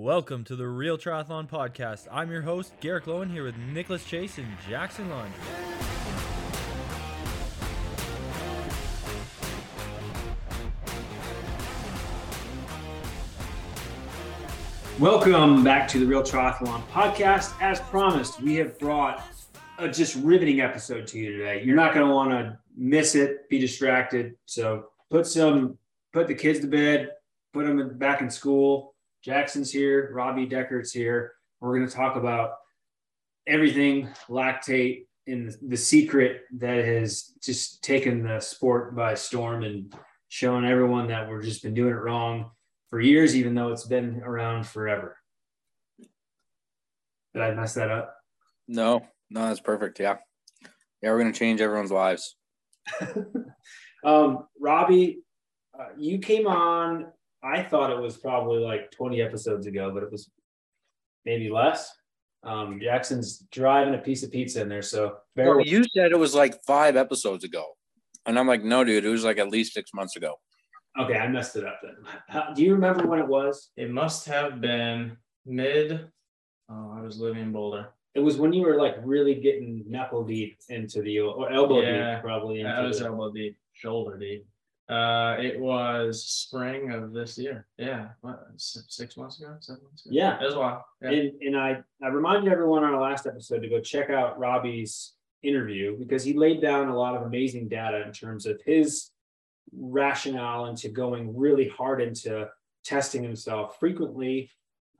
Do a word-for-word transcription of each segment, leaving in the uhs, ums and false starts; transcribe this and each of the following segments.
Welcome to the Real Triathlon Podcast. I'm your host, Garrick Loewen, here with Nicholas Chase and Jackson Laundry. Welcome back to the Real Triathlon Podcast. As promised, we have brought a just riveting episode to you today. You're not going to want to miss it, be distracted. So put some, put the kids to bed, put them back in school. Jackson's here, Robbie Deckard's here. We're going to talk about everything lactate and the secret that has just taken the sport by storm and shown everyone that we've just been doing it wrong for years, even though it's been around forever. Did I mess that up? No, no, that's perfect. Yeah. Yeah, we're going to change everyone's lives. um, Robbie, uh, you came on. I thought it was probably like twenty episodes ago, but it was maybe less. Um, Jackson's driving a piece of pizza in there. So bear well, with- you said it was like five episodes ago. And I'm like, no, dude, it was like at least six months ago. Okay. I messed it up then. How, do you remember when it was? It must have been mid. Oh, I was living in Boulder. It was when you were like really getting knuckle deep into the, or elbow yeah, deep probably. Into I was the, elbow deep, shoulder deep. Uh, it was spring of this year. Yeah. What, six months ago, seven months ago? Yeah. It was a while. Yeah. And, and I, I reminded everyone on our last episode to go check out Robbie's interview because he laid down a lot of amazing data in terms of his rationale into going really hard into testing himself frequently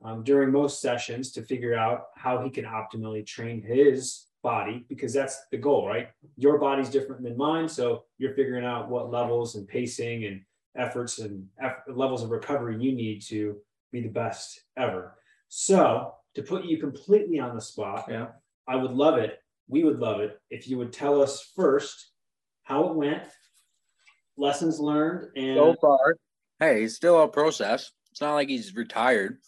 um, during most sessions to figure out how he can optimally train his body, because that's the goal, right? Your body's different than mine. So you're figuring out what levels and pacing and efforts and eff- levels of recovery you need to be the best ever. So to put you completely on the spot, yeah. I would love it. We would love it if you would tell us first how it went, lessons learned. And so far, hey, it's still a process. It's not like he's retired.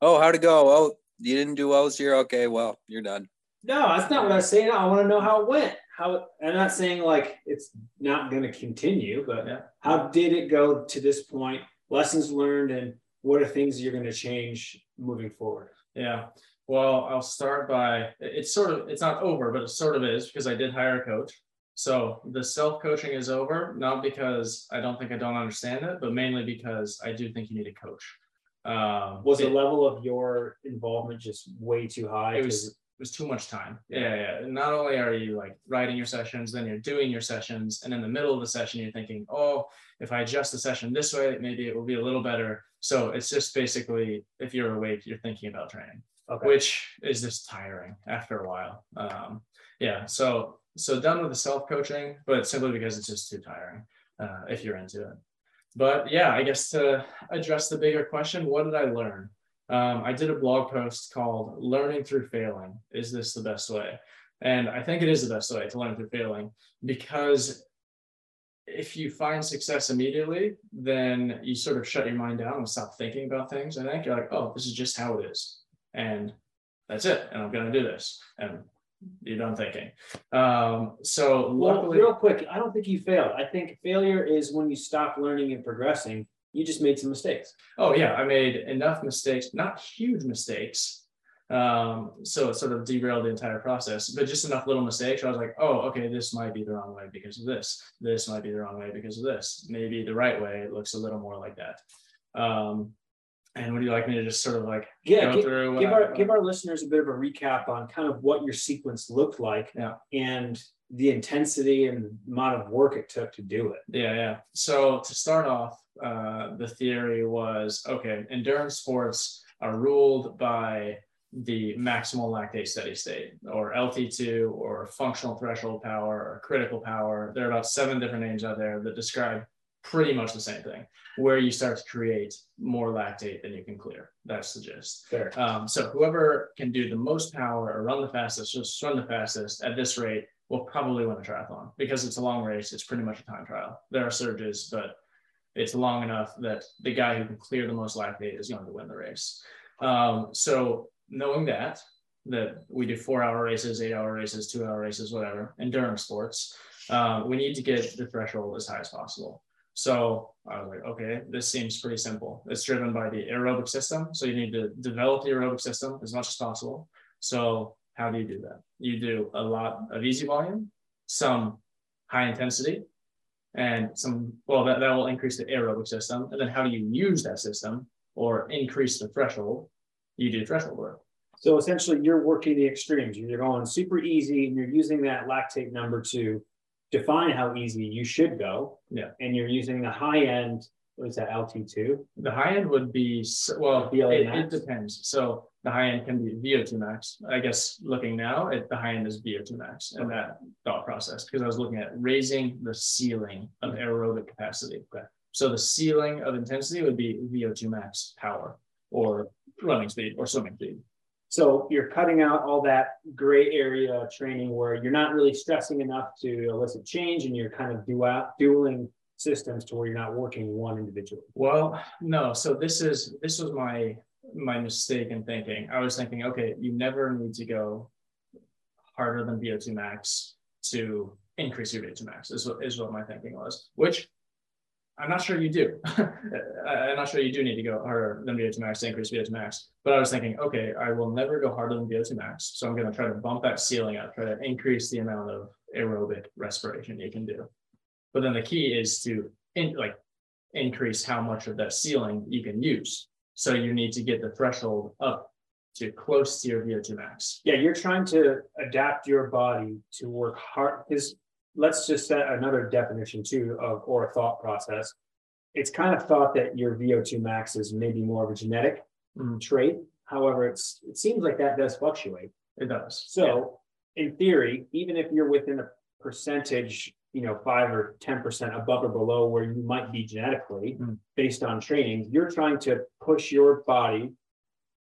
Oh, how'd it go? Oh, you didn't do well this year. Okay, well, you're done. No, that's not what I was saying. I want to know how it went. How I'm not saying like it's not going to continue, but yeah. How did it go to this point? Lessons learned, and what are things you're going to change moving forward? Yeah. Well, I'll start by it's sort of it's not over, but it sort of is because I did hire a coach. So the self-coaching is over, not because I don't think I don't understand it, but mainly because I do think you need a coach. Um, was it, the level of your involvement just way too high? It was. It was too much time. Yeah, yeah. Not only are you like writing your sessions, then you're doing your sessions. And in the middle of the session, you're thinking, oh, if I adjust the session this way, maybe it will be a little better. So it's just basically, if you're awake, you're thinking about training, okay. Which is just tiring after a while. Um, yeah. So, so done with the self-coaching, but simply because it's just too tiring uh, if you're into it. But yeah, I guess to address the bigger question, what did I learn? Um, I did a blog post called Learning Through Failing. Is this the best way? And I think it is the best way to learn through failing, because if you find success immediately, then you sort of shut your mind down and stop thinking about things. I think you're like, oh, this is just how it is. And that's it. And I'm going to do this. And you're done thinking. Um, so well, luckily, real quick, I don't think you failed. I think failure is when you stop learning and progressing. You just made some mistakes. Oh, yeah. I made enough mistakes, not huge mistakes. Um, so it sort of derailed the entire process, but just enough little mistakes. I was like, oh, okay, this might be the wrong way because of this. This might be the wrong way because of this. Maybe the right way, it looks a little more like that. Um, and would you like me to just sort of like yeah, go give, through? Give our, I, give our listeners a bit of a recap on kind of what your sequence looked like yeah. and the intensity and amount of work it took to do it. Yeah, yeah. So to start off, uh, the theory was, okay, endurance sports are ruled by the maximal lactate steady state, or L T two, or functional threshold power, or critical power. There are about seven different names out there that describe pretty much the same thing, where you start to create more lactate than you can clear. That's the gist. Fair. Um, so whoever can do the most power or run the fastest, just run the fastest at this rate, will probably win a triathlon, because it's a long race. It's pretty much a time trial. There are surges, but it's long enough that the guy who can clear the most lactate is going to win the race. Um, so knowing that, that we do four hour races, eight hour races, two hour races, whatever, endurance sports, uh, we need to get the threshold as high as possible. So I was like, okay, this seems pretty simple. It's driven by the aerobic system. So you need to develop the aerobic system as much as possible. So how do you do that? You do a lot of easy volume, some high intensity, and some, well, that, that will increase the aerobic system. And then how do you use that system or increase the threshold? You do threshold work. So essentially you're working the extremes. You're going super easy and you're using that lactate number to define how easy you should go. Yeah. And you're using the high end, what is that, L T two? The high end would be, well, it, it depends. So the high end can be V O two max. I guess looking now, at the high end is V O two max and okay. that thought process, because I was looking at raising the ceiling of aerobic capacity. Okay. So the ceiling of intensity would be V O two max power or running speed or swimming speed. So you're cutting out all that gray area training where you're not really stressing enough to elicit change, and you're kind of du dueling systems to where you're not working one individually. Well, no. So this is this was my my mistake in thinking. I was thinking, okay, you never need to go harder than V O two max to increase your V O two max. Is what, is what my thinking was, which I'm not sure you do. I'm not sure you do need to go harder than V O two max to increase V O two max. But I was thinking, okay, I will never go harder than V O two max. So I'm going to try to bump that ceiling up, try to increase the amount of aerobic respiration you can do. But then the key is to in, like increase how much of that ceiling you can use. So you need to get the threshold up to close to your V O two max. Yeah, you're trying to adapt your body to work hard. Is Let's just set another definition too of, or a thought process. It's kind of thought that your V O two max is maybe more of a genetic mm-hmm. trait. However, it's, it seems like that does fluctuate. It does. So yeah. in theory, even if you're within a percentage, you know, five or ten percent above or below where you might be genetically mm-hmm. based on training, you're trying to push your body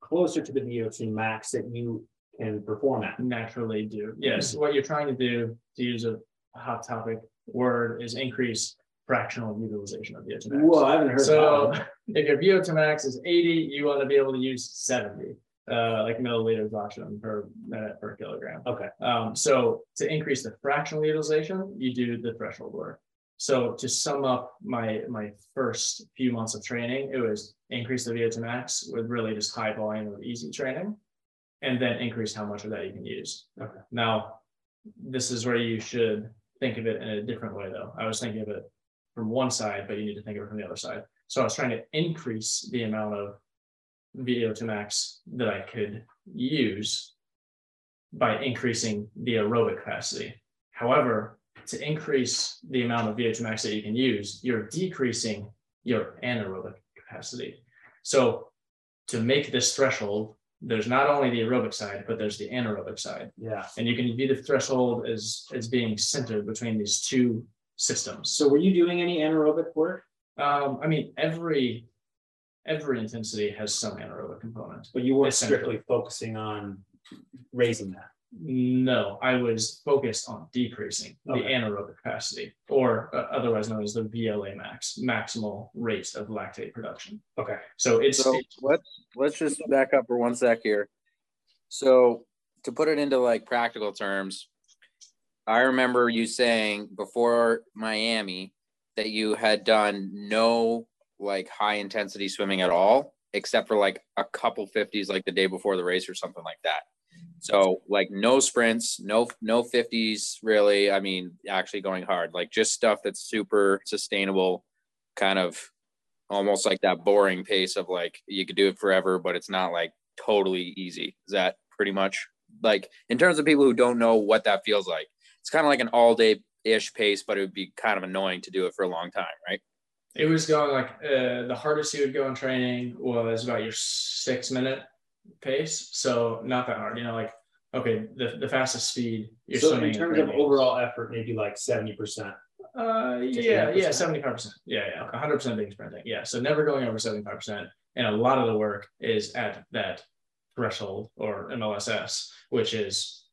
closer to the V O two max that you can perform at. Naturally do. Yes. Mm-hmm. What you're trying to do, to use a hot topic word, is increase fractional utilization of V O two max. Well, I haven't heard so that. If your V O two max is eighty, you want to be able to use seventy, uh, like milliliters of oxygen per minute per kilogram. Okay. Um, so to increase the fractional utilization, you do the threshold work. So to sum up my my first few months of training, it was increase the V O two max with really just high volume of easy training, and then increase how much of that you can use. Okay. Now, this is where you should think of it in a different way, though. I was thinking of it from one side, but you need to think of it from the other side. So I was trying to increase the amount of V O two max that I could use by increasing the aerobic capacity. However, to increase the amount of V O two max that you can use, you're decreasing your anaerobic capacity. So to make this threshold, there's not only the aerobic side, but there's the anaerobic side. Yeah. And you can view the threshold as, as being centered between these two systems. So were you doing any anaerobic work? Um, I mean, every every intensity has some anaerobic component. But you weren't strictly focusing on raising that? No, I was focused on decreasing okay. the anaerobic capacity, or uh, otherwise known as the V L A max, maximal rate of lactate production. Okay. So it's- so what? Let's just back up for one sec here. So to put it into like practical terms, I remember you saying before Miami that you had done no like high intensity swimming at all, except for like a couple fifties, like the day before the race or something like that. So like no sprints, no, no fifties really. I mean, actually going hard, like just stuff that's super sustainable, kind of almost like that boring pace of like, you could do it forever, but it's not like totally easy. Is that pretty much like, in terms of people who don't know what that feels like, it's kind of like an all day ish pace, but it would be kind of annoying to do it for a long time. Right. It was going like, uh, the hardest you would go in training was about your six minute pace, so not that hard, you know, like okay, the, the fastest speed you're so swimming in terms of overall effort, maybe like seventy percent. Uh yeah, yeah, seventy-five percent. Yeah, yeah, one hundred percent being sprinting. Yeah, so never going over seventy-five percent, and a lot of the work is at that threshold or M L S S, which is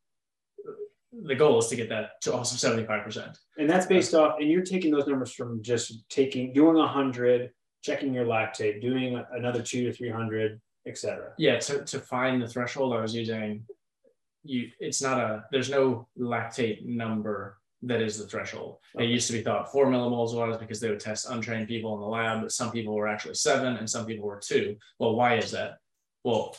the goal is to get that to also seventy-five percent. And that's based off, and you're taking those numbers from just taking doing one hundred, checking your lactate, doing another two to three hundred, et cetera. Yeah, to, to find the threshold I was using, you it's not a, there's no lactate number that is the threshold. Okay. It used to be thought four millimoles was because they would test untrained people in the lab, but some people were actually seven and some people were two. Well, why is that? Well,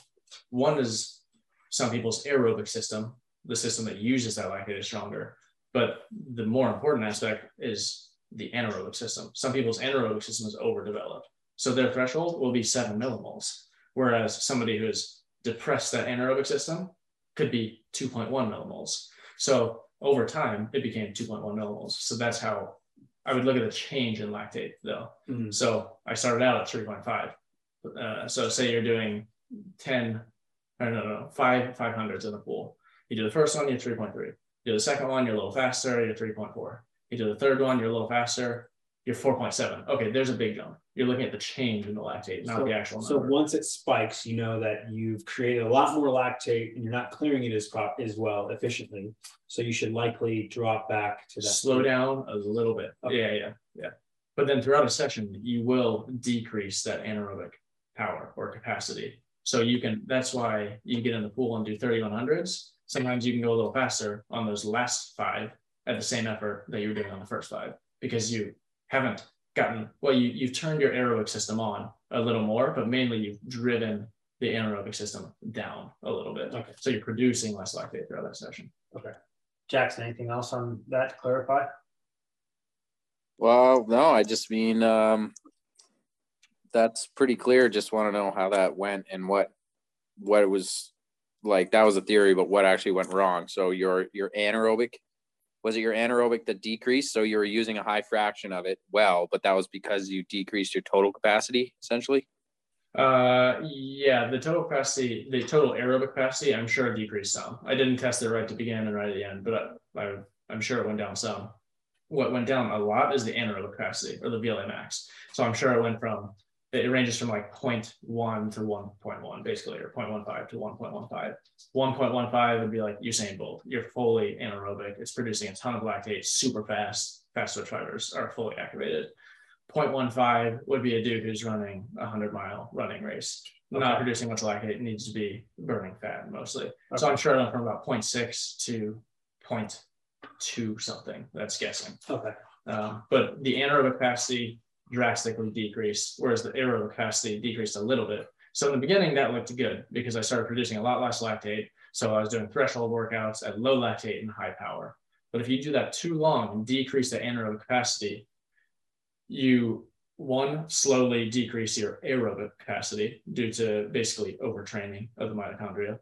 one is some people's aerobic system, the system that uses that lactate is stronger. But the more important aspect is the anaerobic system. Some people's anaerobic system is overdeveloped. So their threshold will be seven millimoles. Whereas somebody who has depressed that anaerobic system could be two point one millimoles. So over time, it became two point one millimoles. So that's how I would look at the change in lactate though. Mm-hmm. So I started out at three point five. Uh, so say you're doing ten, I don't know, five, five hundreds in the pool. You do the first one, you're three point three. You do the second one, you're a little faster, you're three point four. You do the third one, you're a little faster, you're four point seven. Okay, there's a big jump. You're looking at the change in the lactate, not so, the actual number. So once it spikes, you know that you've created a lot more lactate and you're not clearing it as, prop, as well efficiently. So you should likely drop back to that. Slow point. Down a little bit. Okay. Yeah, yeah, yeah. But then throughout a session, you will decrease that anaerobic power or capacity. So you can, that's why you can get in the pool and do thirty-one hundreds. Sometimes you can go a little faster on those last five at the same effort that you were doing on the first five, because you haven't gotten, well, you, you've turned your aerobic system on a little more, but mainly you've driven the anaerobic system down a little bit. Okay. So you're producing less lactate throughout that session. Okay. Jackson, anything else on that to clarify? Well, no, I just mean, um, that's pretty clear. Just want to know how that went and what, what it was like. That was a theory, but what actually went wrong. So your, your anaerobic, was it your anaerobic that decreased? So you were using a high fraction of it well, but that was because you decreased your total capacity essentially? Uh, yeah, the total capacity, the total aerobic capacity, I'm sure it decreased some. I didn't test it right at the beginning and right at the end, but I, I, I'm sure it went down some. What went down a lot is the anaerobic capacity or the V L A max. So I'm sure it went from, it ranges from like zero point one to one point one, basically, or zero point one five to one point one five. one point one five would be like Usain Bolt. You're fully anaerobic. It's producing a ton of lactate super fast. Fast twitch fibers are fully activated. zero point one five would be a dude who's running a hundred mile running race, okay, not producing much lactate. It needs to be burning fat mostly. Okay. So I'm sure it went from about zero point six to zero point two something. That's guessing. Okay. Uh, but the anaerobic capacity drastically decreased, whereas the aerobic capacity decreased a little bit. So in the beginning, that looked good because I started producing a lot less lactate. So I was doing threshold workouts at low lactate and high power. But if you do that too long and decrease the anaerobic capacity, you, one, slowly decrease your aerobic capacity due to basically overtraining of the mitochondria,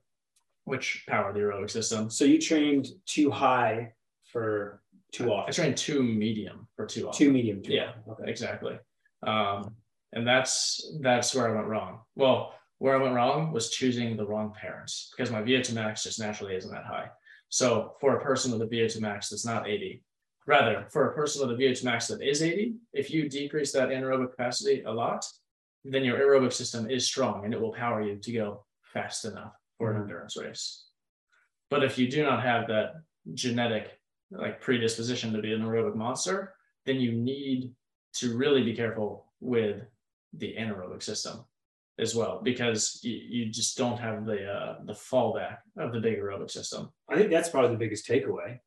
which power the aerobic system. So you trained too high for too often. I trained too medium for too often. Too medium. Too yeah, often. Okay. Exactly. Um, and that's that's where I went wrong. Well, where I went wrong was choosing the wrong parents, because my V O two max just naturally isn't that high. So for a person with a V O two max that's not eighty, rather for a person with a V O two max that is eighty, if you decrease that anaerobic capacity a lot, then your aerobic system is strong and it will power you to go fast enough for mm-hmm. an endurance race. But if you do not have that genetic like predisposition to be an aerobic monster, then you need to really be careful with the anaerobic system as well, because you, you just don't have the uh, the fallback of the big aerobic system. I think that's probably the biggest takeaway.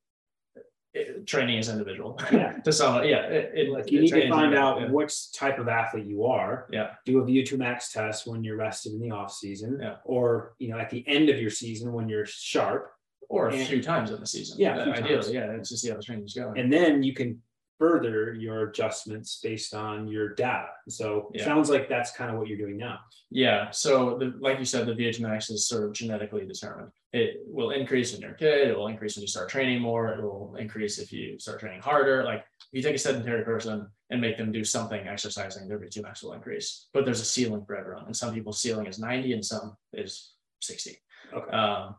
It, training is individual. Yeah. to some, yeah. It, it, like you it, need to find out yeah. which type of athlete you are. Yeah. Do a V O two max test when you're rested in the off season, yeah. or you know at the end of your season when you're sharp. Or a and, few times in the season. Yeah, uh, ideally. Times. Yeah, it's just yeah, the training's going. And then you can further your adjustments based on your data. So yeah. it sounds like that's kind of what you're doing now. Yeah. So the, like you said, the V O two max is sort of genetically determined. It will increase when you're a kid. It will increase when you start training more. It will increase if you start training harder. Like if you take a sedentary person and make them do something exercising, their V O two max will increase. But there's a ceiling for everyone. And some people's ceiling is ninety and some is sixty. Okay. Um,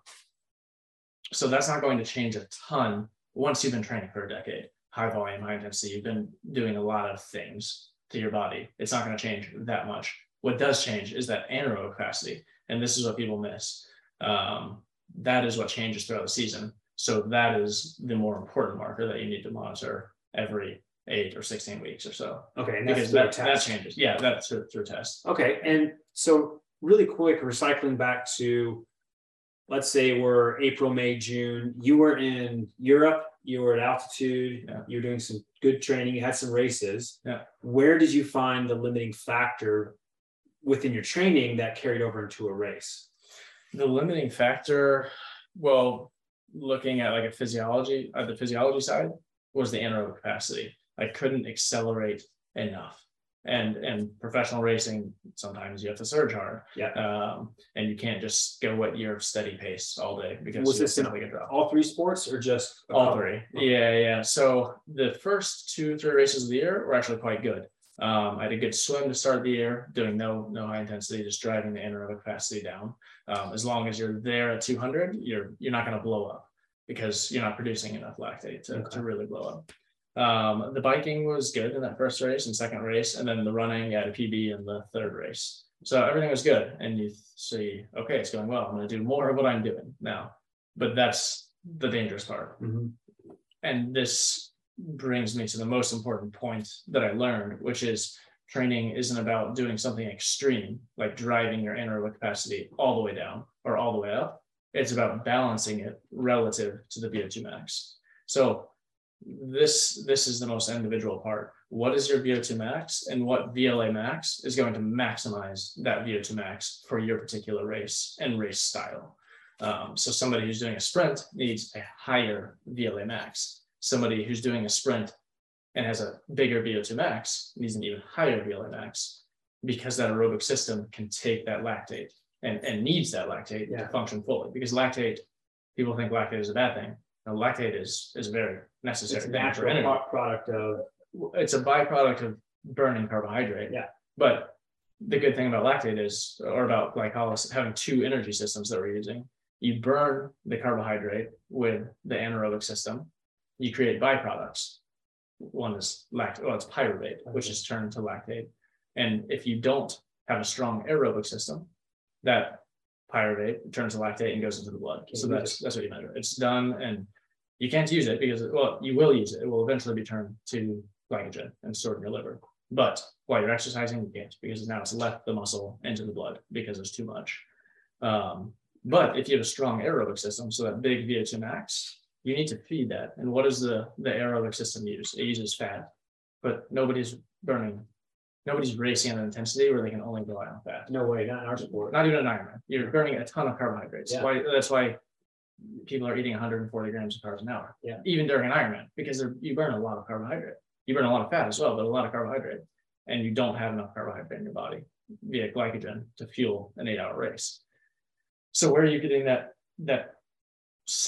So that's not going to change a ton once you've been training for a decade. High volume, high intensity, you've been doing a lot of things to your body. It's not going to change that much. What does change is that anaerobic capacity. And this is what people miss. Um, that is what changes throughout the season. So that is the more important marker that you need to monitor every eight or sixteen weeks or so. Okay. And that's that, that changes. Yeah, that's through, through tests. Okay. And so really quick, recycling back to, let's say we're April, May, June, you were in Europe, you were at altitude, yeah. you were doing some good training, you had some races. Yeah. Where did you find the limiting factor within your training that carried over into a race? The limiting factor, well, looking at like a physiology, uh, the physiology side was the anaerobic capacity. I couldn't accelerate enough. And and professional racing, sometimes you have to surge hard. Yeah. Um, and you can't just go at your steady pace all day because was this in all three sports or just all three? Okay. Yeah, yeah. So the first two, three races of the year were actually quite good. Um, I had a good swim to start the year, doing no no high intensity, just driving the anaerobic capacity down. Um, as long as you're there at two hundred, you're you're not going to blow up because you're not producing enough lactate to, okay. to really blow up. Um, the biking was good in that first race and second race, and then the running at a P B in the third race. So everything was good. And you see, okay, it's going well. I'm going to do more of what I'm doing now, but that's the dangerous part. Mm-hmm. And this brings me to the most important point that I learned, which is training isn't about doing something extreme, like driving your anaerobic capacity all the way down or all the way up. It's about balancing it relative to the V O two max. So This this is the most individual part. What is your V O two max and what V L A max is going to maximize that V O two max for your particular race and race style. Um, so somebody who's doing a sprint needs a higher V L A max. Somebody who's doing a sprint and has a bigger V O two max needs an even higher V L A max because that aerobic system can take that lactate and, and needs that lactate yeah. to function fully. Because lactate, people think lactate is a bad thing. Now, lactate is is very necessary. It's a natural byproduct of. It's a byproduct of burning carbohydrate. Yeah. But the good thing about lactate is, or about glycolysis, having two energy systems that we're using. You burn the carbohydrate with the anaerobic system. You create byproducts. One is lactate. Well, it's pyruvate, okay. which is turned to lactate. And if you don't have a strong aerobic system, that pyruvate turns to lactate and goes into the blood. Okay. So that's that's what you measure. It's done and. You can't use it because, well, you will use it. It will eventually be turned to glycogen and stored in your liver. But while you're exercising, you can't because now it's left the muscle into the blood because there's too much. Um, but if you have a strong aerobic system, so that big V O two max, you need to feed that. And what does the, the aerobic system use? It uses fat, but nobody's burning. Nobody's racing at an intensity where they can only rely on fat. No way, not in our sport. Not even an Ironman. You're burning a ton of carbohydrates. Yeah. Why, that's why... people are eating one hundred forty grams of carbs an hour, yeah. even during an Ironman, because you burn a lot of carbohydrate. You burn a lot of fat as well, but a lot of carbohydrate. And you don't have enough carbohydrate in your body via glycogen to fuel an eight-hour race. So where are you getting that, that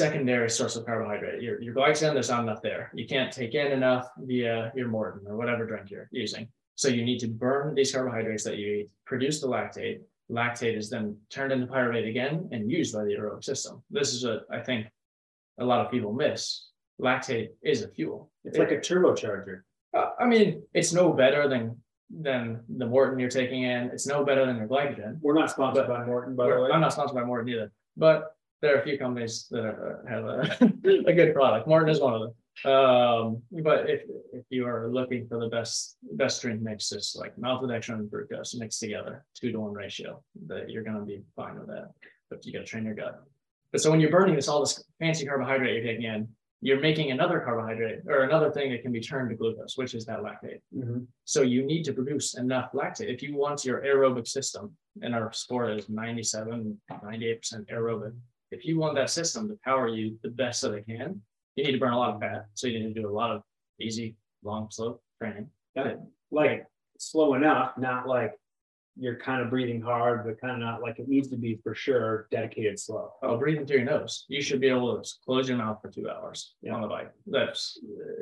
secondary source of carbohydrate? Your, your glycogen, there's not enough there. You can't take in enough via your Maurten or whatever drink you're using. So you need to burn these carbohydrates that you eat, produce the lactate. Lactate is then turned into pyruvate again and used by the aerobic system. This is what I think a lot of people miss. Lactate is a fuel. It's it, like a turbocharger. Uh, I mean, it's no better than than the Maurten you're taking in. It's no better than your glycogen. We're not sponsored but, by Maurten, by the way. I'm not sponsored by Maurten either. But there are a few companies that are, have a, a good product. Maurten is one of them. Um, but if if you are looking for the best best drink mixes, like maltodextrin and fructose mixed together, two to one ratio, that you're going to be fine with that. But you got to train your gut. But so when you're burning this all this fancy carbohydrate you're taking in, you're making another carbohydrate or another thing that can be turned to glucose, which is that lactate. Mm-hmm. So you need to produce enough lactate if you want your aerobic system. And our sport is ninety-seven, ninety-eight percent aerobic. If you want that system to power you the best that it can. You need to burn a lot of fat, so you need to do a lot of easy, long, slow training. Got it. Like slow enough, not like you're kind of breathing hard, but kind of not like it needs to be for sure dedicated slow. Oh, breathing through your nose. You should be able to close your mouth for two hours yeah. on the bike. That's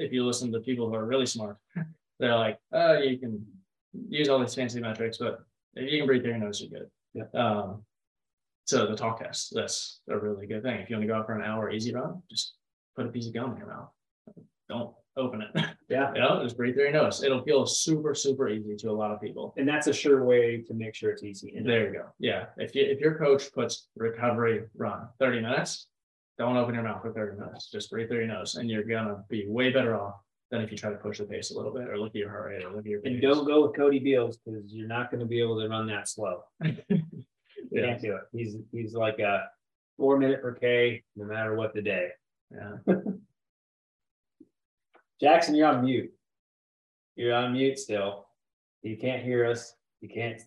if you listen to people who are really smart, they're like, oh, you can use all these fancy metrics, but if you can breathe through your nose, you're good. Yeah. Um, so the talk test, that's a really good thing. If you want to go out for an hour easy run, just put a piece of gum in your mouth. Don't open it. Yeah. You know, just breathe through your nose. It'll feel super, super easy to a lot of people. And that's a sure way to make sure it's easy. And there you go. Yeah. If you, if your coach puts recovery run thirty minutes, don't open your mouth for thirty minutes. Just breathe through your nose. And you're going to be way better off than if you try to push the pace a little bit or look at your heart rate or look at your pace. And don't go with Cody Beals because you're not going to be able to run that slow. You yeah. can't do it. He's, he's like a four minute per K no matter what the day. Yeah. Jackson, you're on mute. You're on mute still. You can't hear us. You can't.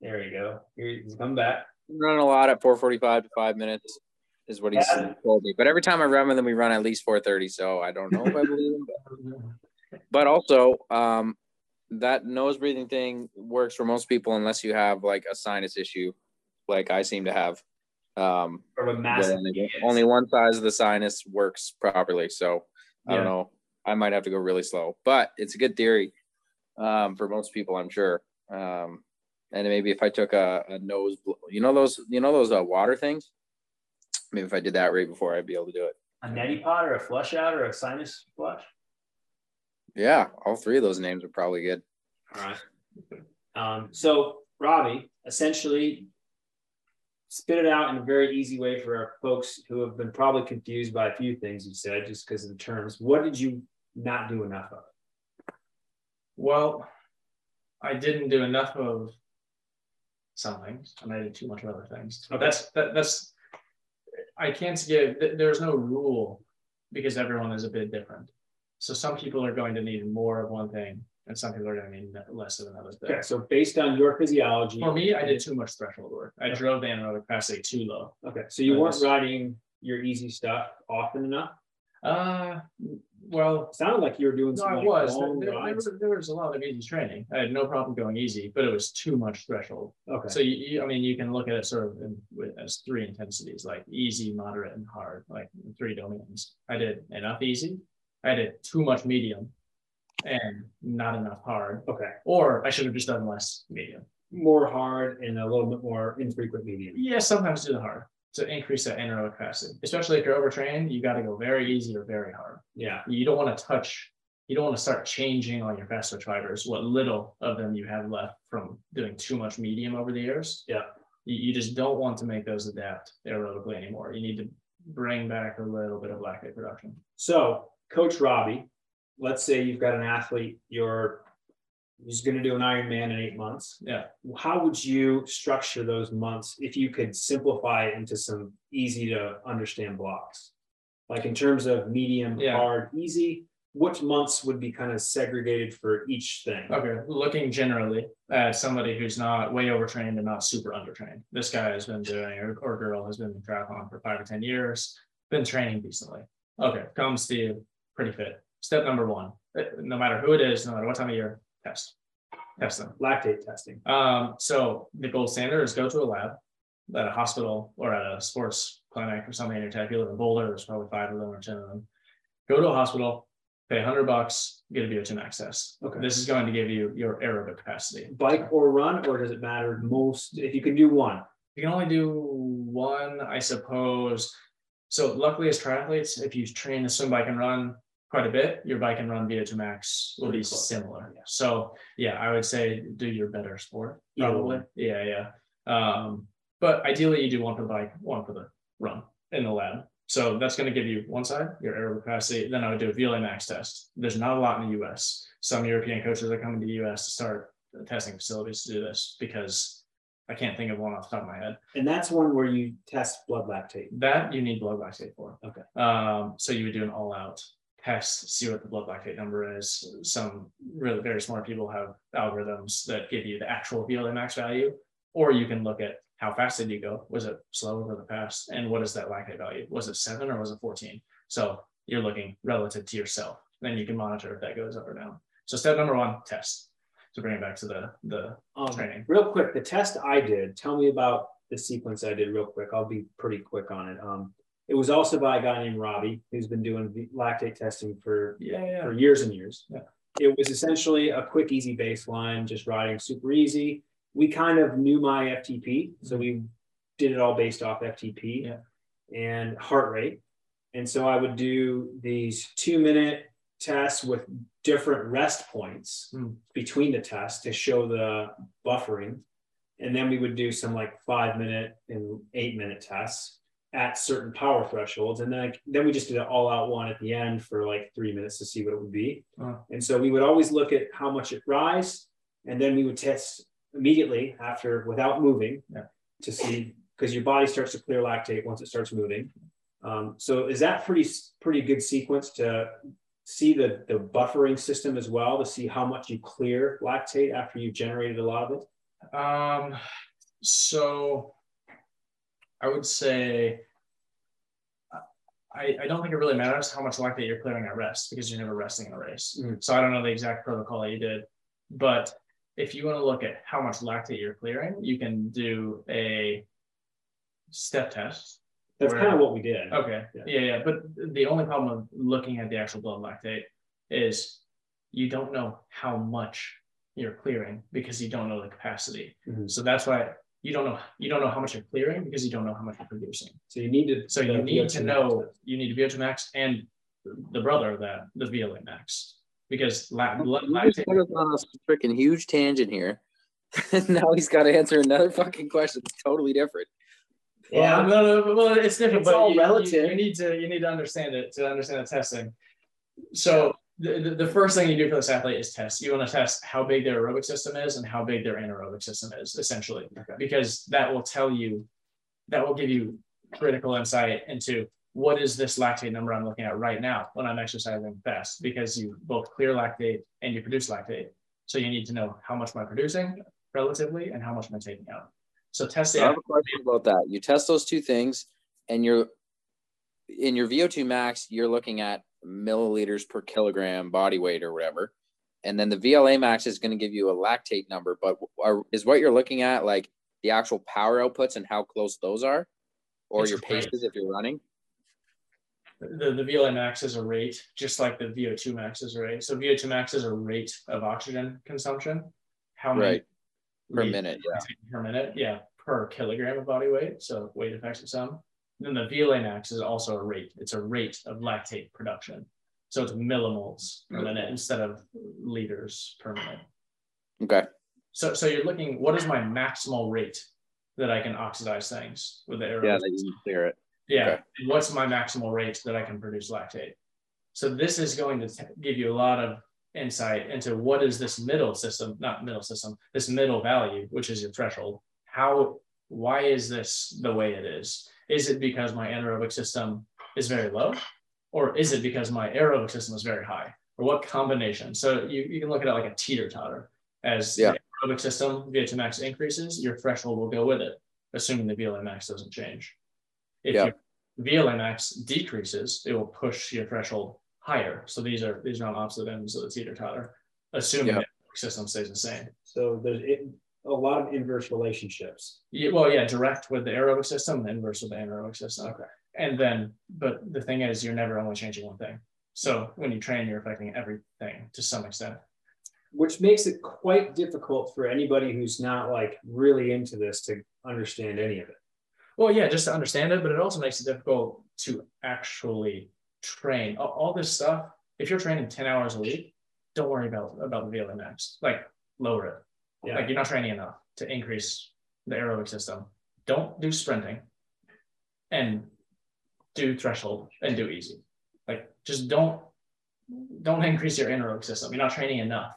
There you go. Here, come back. I'm running a lot at four forty-five to five minutes is what he yeah. told me. But every time I run with them, we run at least four thirty. So I don't know if I believe him. But, but also, um, that nose breathing thing works for most people unless you have like a sinus issue, like I seem to have. Um, or a massive only one size of the sinus works properly. So yeah. I don't know. I might have to go really slow, but it's a good theory um, for most people, I'm sure. Um, and maybe if I took a, a nose, blow, you know, those, you know, those uh, water things, maybe if I did that right before, I'd be able to do it. A neti pot or a flush out or a sinus flush. Yeah. All three of those names are probably good. All right. Um, so Robbie, essentially spit it out in a very easy way for our folks who have been probably confused by a few things you said, just because of the terms. What did you not do enough of? Well, I didn't do enough of some things, and I did too much of other things. Okay. That's that, that's I can't give. There's no rule because everyone is a bit different. So some people are going to need more of one thing, and some people are going to need less of another thing. Okay. So based on your physiology, for me, I did too much threshold work. I okay. drove the anaerobic capacity too low. Okay. So you weren't riding your easy stuff often enough. Uh, well, it sounded like you were doing no, some. Like, I was. Long there, there, was there was a lot of easy training. I had no problem going easy, but it was too much threshold. Okay. So you, you I mean, you can look at it sort of in, as three intensities, like easy, moderate, and hard, like three domains. I did enough easy. I did too much medium, and not enough hard. Okay. Or I should have just done less medium, more hard, and a little bit more infrequent medium. Yeah, sometimes do the hard. To increase that anaerobic capacity, especially if you're overtrained, you got to go very easy or very hard. Yeah, you don't want to touch. You don't want to start changing on your fast twitch fibers. What little of them you have left from doing too much medium over the years. Yeah, you, you just don't want to make those adapt aerobically anymore. You need to bring back a little bit of lactate production. So, Coach Robbie, let's say you've got an athlete. You're He's going to do an Ironman in eight months. Yeah. How would you structure those months if you could simplify into some easy to understand blocks? Like in terms of medium, yeah. hard, easy, which months would be kind of segregated for each thing? Okay. Looking generally at somebody who's not way overtrained and not super undertrained. This guy has been doing, or, or girl has been in triathlon for five or ten years, been training decently. Okay. Comes to you pretty fit. Step number one, no matter who it is, no matter what time of year, test, test them. Lactate testing. Um, so the gold standard is go to a lab at a hospital or at a sports clinic or something in your town. If you live in Boulder, there's probably five of them or ten of them. Go to a hospital, pay a hundred bucks, get a V O two max test. Okay. This is going to give you your aerobic capacity. Bike or run, or does it matter most if you can do one? You can only do one, I suppose. So luckily as triathletes, if you train to swim, bike, and run quite a bit, your bike and run V O two max will be close. Similar. Yeah. So yeah, I would say do your better sport. Probably. Yeah, yeah. Um, but ideally you do one for the bike, one for the run in the lab. So that's going to give you one side, your aerobic capacity. Then I would do a V L A max test. There's not a lot in the U S. Some European coaches are coming to the U S to start testing facilities to do this because I can't think of one off the top of my head. And that's one where you test blood lactate. That you need blood lactate for. Okay. Um, so you would do an all out test, see what the blood lactate number is. Some really very smart people have algorithms that give you the actual V L A max value, or you can look at how fast did you go? Was it slow over the past? And what is that lactate value? Was it seven or was it fourteen? So you're looking relative to yourself. Then you can monitor if that goes up or down. So step number one, test. So bring it back to the, the um, training. Real quick, the test I did, tell me about the sequence I did real quick. I'll be pretty quick on it. Um, It was also by a guy named Robbie, who's been doing lactate testing for, yeah, yeah. for years and years. Yeah. It was essentially a quick, easy baseline, just riding super easy. We kind of knew my F T P, so we did it all based off F T P yeah. and heart rate. And so I would do these two-minute tests with different rest points mm. between the tests to show the buffering. And then we would do some like five-minute and eight-minute tests at certain power thresholds, and then then we just did an all-out one at the end for like three minutes to see what it would be. Wow. And so we would always look at how much it rise, and then we would test immediately after without moving yeah. to see, because your body starts to clear lactate once it starts moving. Um, so is that pretty pretty good sequence to see the, the buffering system as well to see how much you clear lactate after you've generated a lot of it? Um, so I would say, I, I don't think it really matters how much lactate you're clearing at rest because you're never resting in a race. Mm. So I don't know the exact protocol that you did, but if you want to look at how much lactate you're clearing, you can do a step test. That's where, kind of what we did. Okay. Yeah. yeah, yeah. But the only problem with looking at the actual blood lactate is you don't know how much you're clearing because you don't know the capacity. Mm-hmm. So that's why you don't know you don't know how much you're clearing because you don't know how much you're producing. So you need to. So you need to know max. you need to V O two max and the brother of that, the V O two max, because la- la- lactate. Put us on a freaking huge tangent here. Now he's got to answer another fucking question. It's totally different. Yeah, well, no, no, well, it's different, it's but all you, relative. You, you need to you need to understand it to understand the testing. So yeah. the, the first thing you do for this athlete is test. You want to test how big their aerobic system is and how big their anaerobic system is, essentially, okay. because that will tell you, that will give you critical insight into what is this lactate number I'm looking at right now when I'm exercising fast, because you both clear lactate and you produce lactate. So you need to know how much am I producing relatively and how much am I taking out. So test the. I have a question about that. You test those two things, and you're in your V O two max. You're looking at milliliters per kilogram body weight or whatever, and then the V L A max is going to give you a lactate number. But are, is what you're looking at like the actual power outputs and how close those are, or it's your paces if you're running? The the V L A max is a rate, just like the V O two max is a rate. So V O two max is a rate of oxygen consumption. How many? Right. Per minute, yeah. Per minute, yeah, per kilogram of body weight. So weight affects the sum. Then the V L A max is also a rate. It's a rate of lactate production. So it's millimoles per minute instead of liters per minute. Okay. So so you're looking, what is my maximal rate that I can oxidize things with the aerobic? Yeah, that you clear it. Yeah. Okay. What's my maximal rate that I can produce lactate? So this is going to t- give you a lot of insight into what is this middle system, not middle system, this middle value, which is your threshold. How, why is this the way it is? Is it because my anaerobic system is very low? Or is it because my aerobic system is very high? Or what combination? So you, you can look at it like a teeter-totter. As yeah. the aerobic system, V O two max increases, your threshold will go with it, assuming the V L A max doesn't change. If yeah. your V L A max decreases, it will push your threshold higher. So these are these are on opposite ends of the teeter-totter, assuming yeah. the system stays the same. So there's it, a lot of inverse relationships. Yeah, well, yeah, direct with the aerobic system, inverse with the anaerobic system. Okay. And then, but the thing is, you're never only changing one thing. So when you train, you're affecting everything to some extent. Which makes it quite difficult for anybody who's not like really into this to understand any of it. Well, yeah, just to understand it, but it also makes it difficult to actually train all this stuff. If you're training ten hours a week, don't worry about about the V L A max. Like lower it. Yeah. Like you're not training enough to increase the aerobic system. Don't do sprinting and do threshold and do easy. Like just don't don't increase your anaerobic system. You're not training enough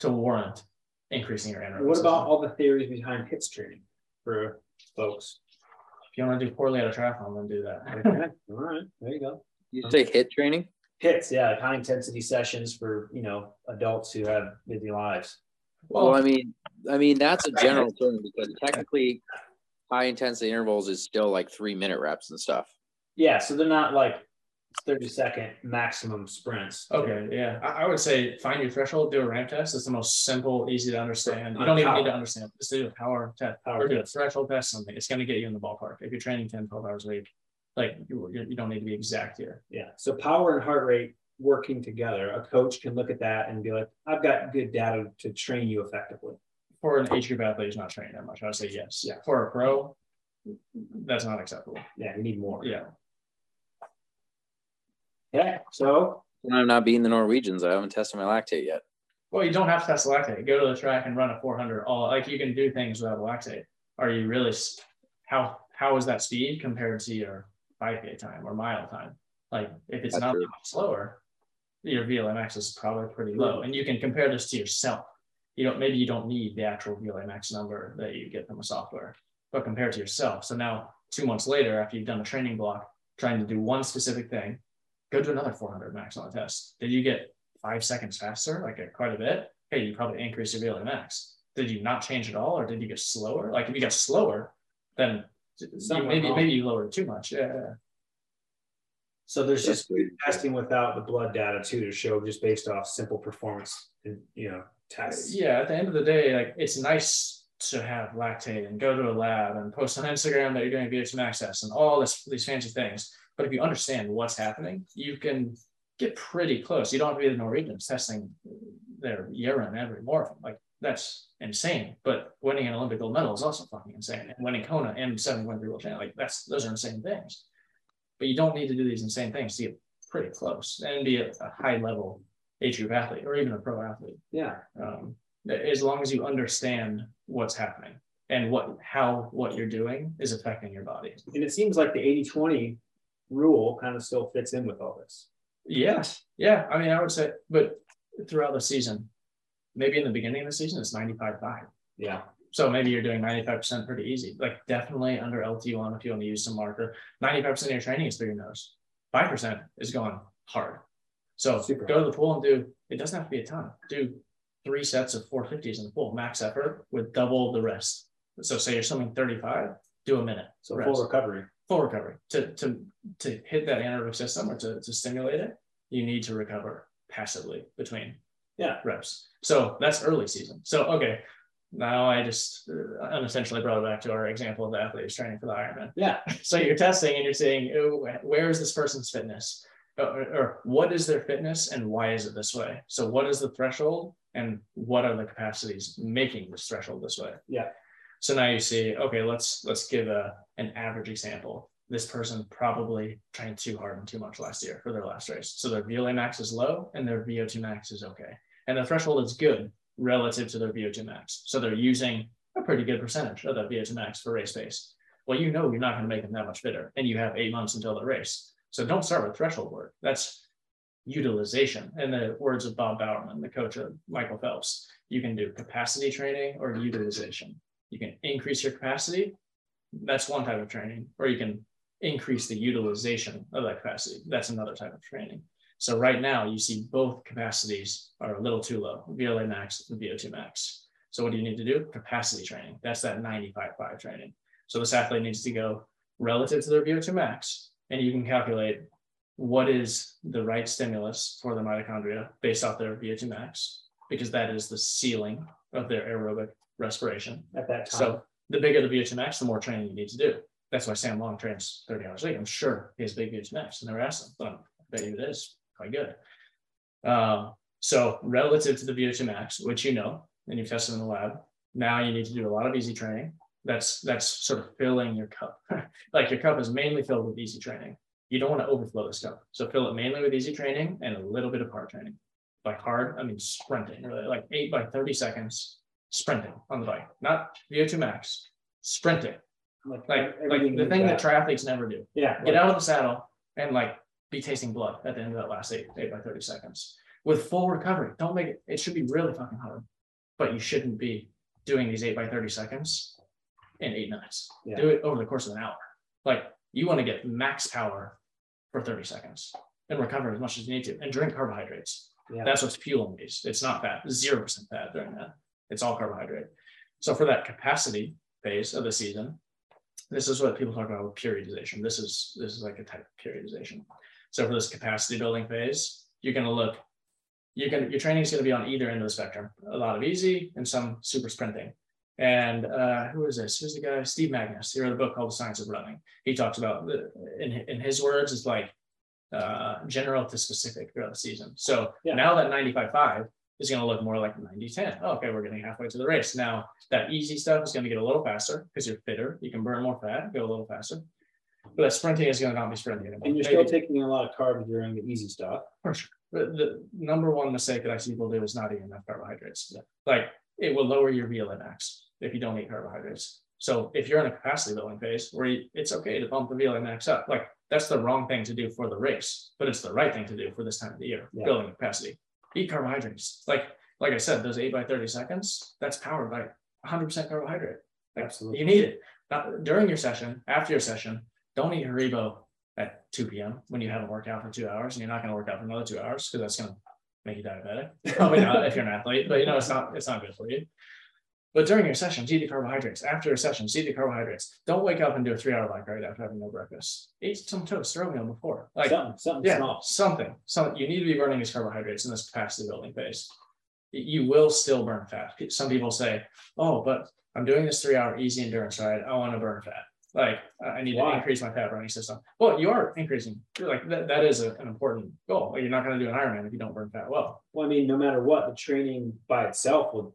to warrant increasing your anaerobic. What system. About all the theories behind H I I T S training for folks? If you want to do poorly at a triathlon, then do that. Okay. All right. There you go. You say H I I T training? H I I Ts, yeah, like high intensity sessions for, you know, adults who have busy lives. Well, well I mean, I mean that's a general term because technically high intensity intervals is still like three minute reps and stuff. Yeah, so they're not like thirty second maximum sprints. Okay, yeah. I, I would say find your threshold, do a ramp test. It's the most simple, easy to understand. You don't even need to understand. Just do a power test power or do a threshold test, something. It's going to get you in the ballpark if you're training ten, twelve hours a week. Like you, you don't need to be exact here. Yeah. So power and heart rate working together, a coach can look at that and be like, I've got good data to train you effectively. For an age group athlete who's not training that much, I would say yes. Yeah. For a pro, that's not acceptable. Yeah, you need more. Yeah. Yeah. So I'm not beating the Norwegians. I haven't tested my lactate yet. Well, you don't have to test the lactate. Go to the track and run a four hundred. All like you can do things without lactate. Are you really how how is that speed compared to your five K time or mile time? Like if it's That's not true. Much slower, your V L A max is probably pretty low. And you can compare this to yourself. You don't maybe you don't need the actual V L A max number that you get from a software, but compare it to yourself. So now two months later, after you've done a training block, trying to do one specific thing, go do another four hundred max on a test. Did you get five seconds faster, like quite a bit? Hey, you probably increased your V L A max. Did you not change at all, or did you get slower? Like if you got slower, then you, maybe maybe you lowered too much. Yeah. So there's That's just weird. testing without the blood data too to show just based off simple performance, and, you know, tests. Yeah, at the end of the day, like it's nice to have lactate and go to a lab and post on Instagram that you're doing V H max tests and all this these fancy things. But if you understand what's happening, you can get pretty close. You don't have to be the Norwegians testing their urine every morning. Like, that's insane. But winning an Olympic gold medal is also fucking insane. And winning Kona and seventy-one world champion, like that's, those are insane things. But you don't need to do these insane things to get pretty close and be a, a high level age group athlete or even a pro athlete. Yeah. Um, as long as you understand what's happening and what, how, what you're doing is affecting your body. And it seems like the eighty twenty rule kind of still fits in with all this. Yes. Yeah. I mean, I would say, but throughout the season, maybe in the beginning of the season, it's ninety-five five. Yeah. So maybe you're doing ninety-five percent pretty easy. Like definitely under L T one, if you want to use some marker, ninety-five percent of your training is through your nose. five percent is going hard. So Super go hard. to the pool and do, it doesn't have to be a ton. Do three sets of four fifties in the pool, max effort with double the rest. So say you're swimming thirty-five, do a minute. So rest. full recovery. Full recovery. To to to hit that anaerobic system or to, to stimulate it, you need to recover passively between yeah. reps. So that's early season. So, okay, now I just uh, unessentially brought it back to our example of the athlete who's training for the Ironman. Yeah. So you're testing and you're saying, oh, where is this person's fitness? Or, or what is their fitness and why is it this way? So what is the threshold and what are the capacities making this threshold this way? Yeah. So now you see, okay, let's let's give a an average example. This person probably trained too hard and too much last year for their last race. So their V L A max is low and their V O two max is okay. And the threshold is good relative to their V O two max. So they're using a pretty good percentage of that V O two max for race pace. Well, you know you're not going to make them that much fitter and you have eight months until the race. So don't start with threshold work. That's utilization. In the words of Bob Bowerman, the coach of Michael Phelps, you can do capacity training or utilization. You can increase your capacity. That's one type of training. Or you can increase the utilization of that capacity. That's another type of training. So right now you see both capacities are a little too low, V L A max and V O two max. So what do you need to do? Capacity training. That's that ninety-five five training. So this athlete needs to go relative to their V O two max, and you can calculate what is the right stimulus for the mitochondria based off their V O two max, because that is the ceiling of their aerobic respiration at that time. So the bigger the V O two max, the more training you need to do. That's why Sam Long trains thirty hours a week. I'm sure he has big V O two max. And they were asking, well, I bet you it is quite good. Uh, so relative to the V O two max, which you know, and you've tested in the lab, now you need to do a lot of easy training. That's that's sort of filling your cup. Like your cup is mainly filled with easy training. You don't want to overflow this cup. So fill it mainly with easy training and a little bit of hard training. By hard, I mean sprinting, really, like eight by thirty seconds. Sprinting on the bike, not V O two max, sprinting. Like, like, like the thing that. that triathletes never do. Yeah. Get right. out of the saddle and like be tasting blood at the end of that last eight, eight by thirty seconds with full recovery. Don't make it, it should be really fucking hard, but you shouldn't be doing these eight by thirty seconds in eight minutes. Yeah. Do it over the course of an hour. Like you want to get max power for thirty seconds and recover as much as you need to and drink carbohydrates. Yeah. That's what's fueling these. It's not fat, zero percent fat during that. It's all carbohydrate. So for that capacity phase of the season, this is what people talk about with periodization. This is this is like a type of periodization. So for this capacity building phase, you're going to look, you're going to, your training is going to be on either end of the spectrum, a lot of easy and some super sprinting. And uh, who is this? Who's the guy? Steve Magnus. He wrote a book called The Science of Running. He talks about, the, in, in his words, it's like uh, general to specific throughout the season. So yeah. now that ninety-five five is going to look more like ninety ten. Oh, okay, we're getting halfway to the race. Now that easy stuff is going to get a little faster because you're fitter. You can burn more fat, go a little faster. But that sprinting is going to not be sprinting anymore. And you're still Maybe. taking a lot of carbs during the easy stuff. For sure. But the number one mistake that I see people do is not eating enough carbohydrates. Yeah. Like it will lower your V L A max if you don't eat carbohydrates. So if you're in a capacity building phase where you, it's okay to bump the V L A max up, like that's the wrong thing to do for the race, but it's the right thing to do for this time of the year, yeah. building capacity. Eat carbohydrates. Like, like I said, those eight by thirty seconds, that's powered by one hundred percent carbohydrate. Like, absolutely. You need it. Not, during your session, after your session, don't eat Haribo at two p.m. when you haven't worked out for two hours, and you're not going to work out for another two hours because that's going to make you diabetic. Probably not if you're an athlete, but you know, it's not, it's not good for you. But during your sessions, eat the carbohydrates. After your sessions, eat the carbohydrates. Don't wake up and do a three-hour bike ride after having no breakfast. Eat some toast or oatmeal before. Like something, something yeah, small. Something. Something. You need to be burning these carbohydrates in this capacity building phase. You will still burn fat. Some people say, "Oh, but I'm doing this three-hour easy endurance ride. I want to burn fat. Like I need Why? to increase my fat burning system." Well, you are increasing. Like that, that is a, an important goal. Like, you're not going to do an Ironman if you don't burn fat well. Well, I mean, no matter what, the training by itself would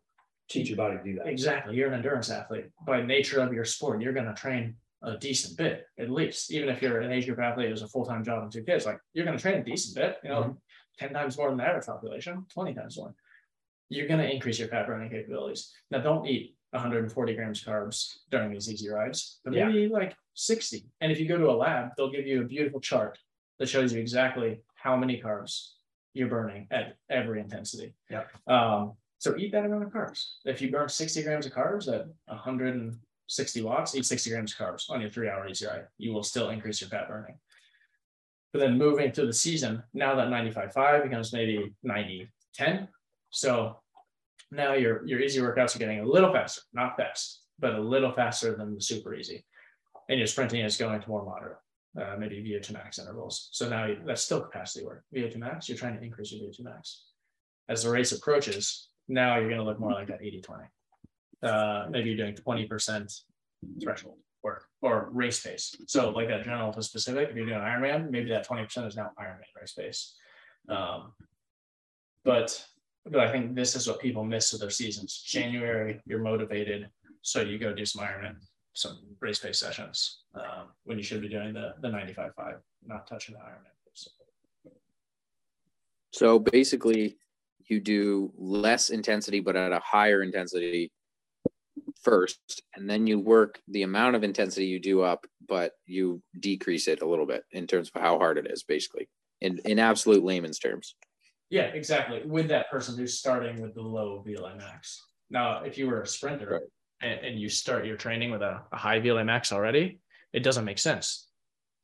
teach your body to do that. Exactly. You're an endurance athlete. By nature of your sport, you're going to train a decent bit, at least. Even if you're an age group athlete who's a full-time job and two kids, like you're going to train a decent bit, you know, mm-hmm. ten times more than the average population, twenty times more. You're going to increase your fat burning capabilities. Now, don't eat one hundred forty grams carbs during these easy rides, but maybe yeah. like sixty. And if you go to a lab, they'll give you a beautiful chart that shows you exactly how many carbs you're burning at every intensity. Yeah. Um, So eat that amount of carbs. If you burn sixty grams of carbs at one hundred sixty watts, eat sixty grams of carbs on your three-hour easy ride. You will still increase your fat burning. But then moving through the season, now that ninety-five five becomes maybe ninety ten. So now your, your easy workouts are getting a little faster, not fast, but a little faster than the super easy. And your sprinting is going to more moderate, uh, maybe V O two max intervals. So now you, that's still capacity work. V O two max, you're trying to increase your V O two max. As the race approaches, now you're going to look more like that eighty twenty. Uh, maybe you're doing twenty percent threshold work or race pace. So like that general to specific, if you're doing Ironman, maybe that twenty percent is now Ironman race pace. Um, but, but I think this is what people miss with their seasons. January, you're motivated. So you go do some Ironman, some race pace sessions um, when you should be doing the, the ninety-five five, not touching the Ironman. So basically, you do less intensity, but at a higher intensity first, and then you work the amount of intensity you do up, but you decrease it a little bit in terms of how hard it is, basically, in, in absolute layman's terms. Yeah, exactly. With that person who's starting with the low V L A max. Now, if you were a sprinter right. and, and you start your training with a, a high V L A max already, it doesn't make sense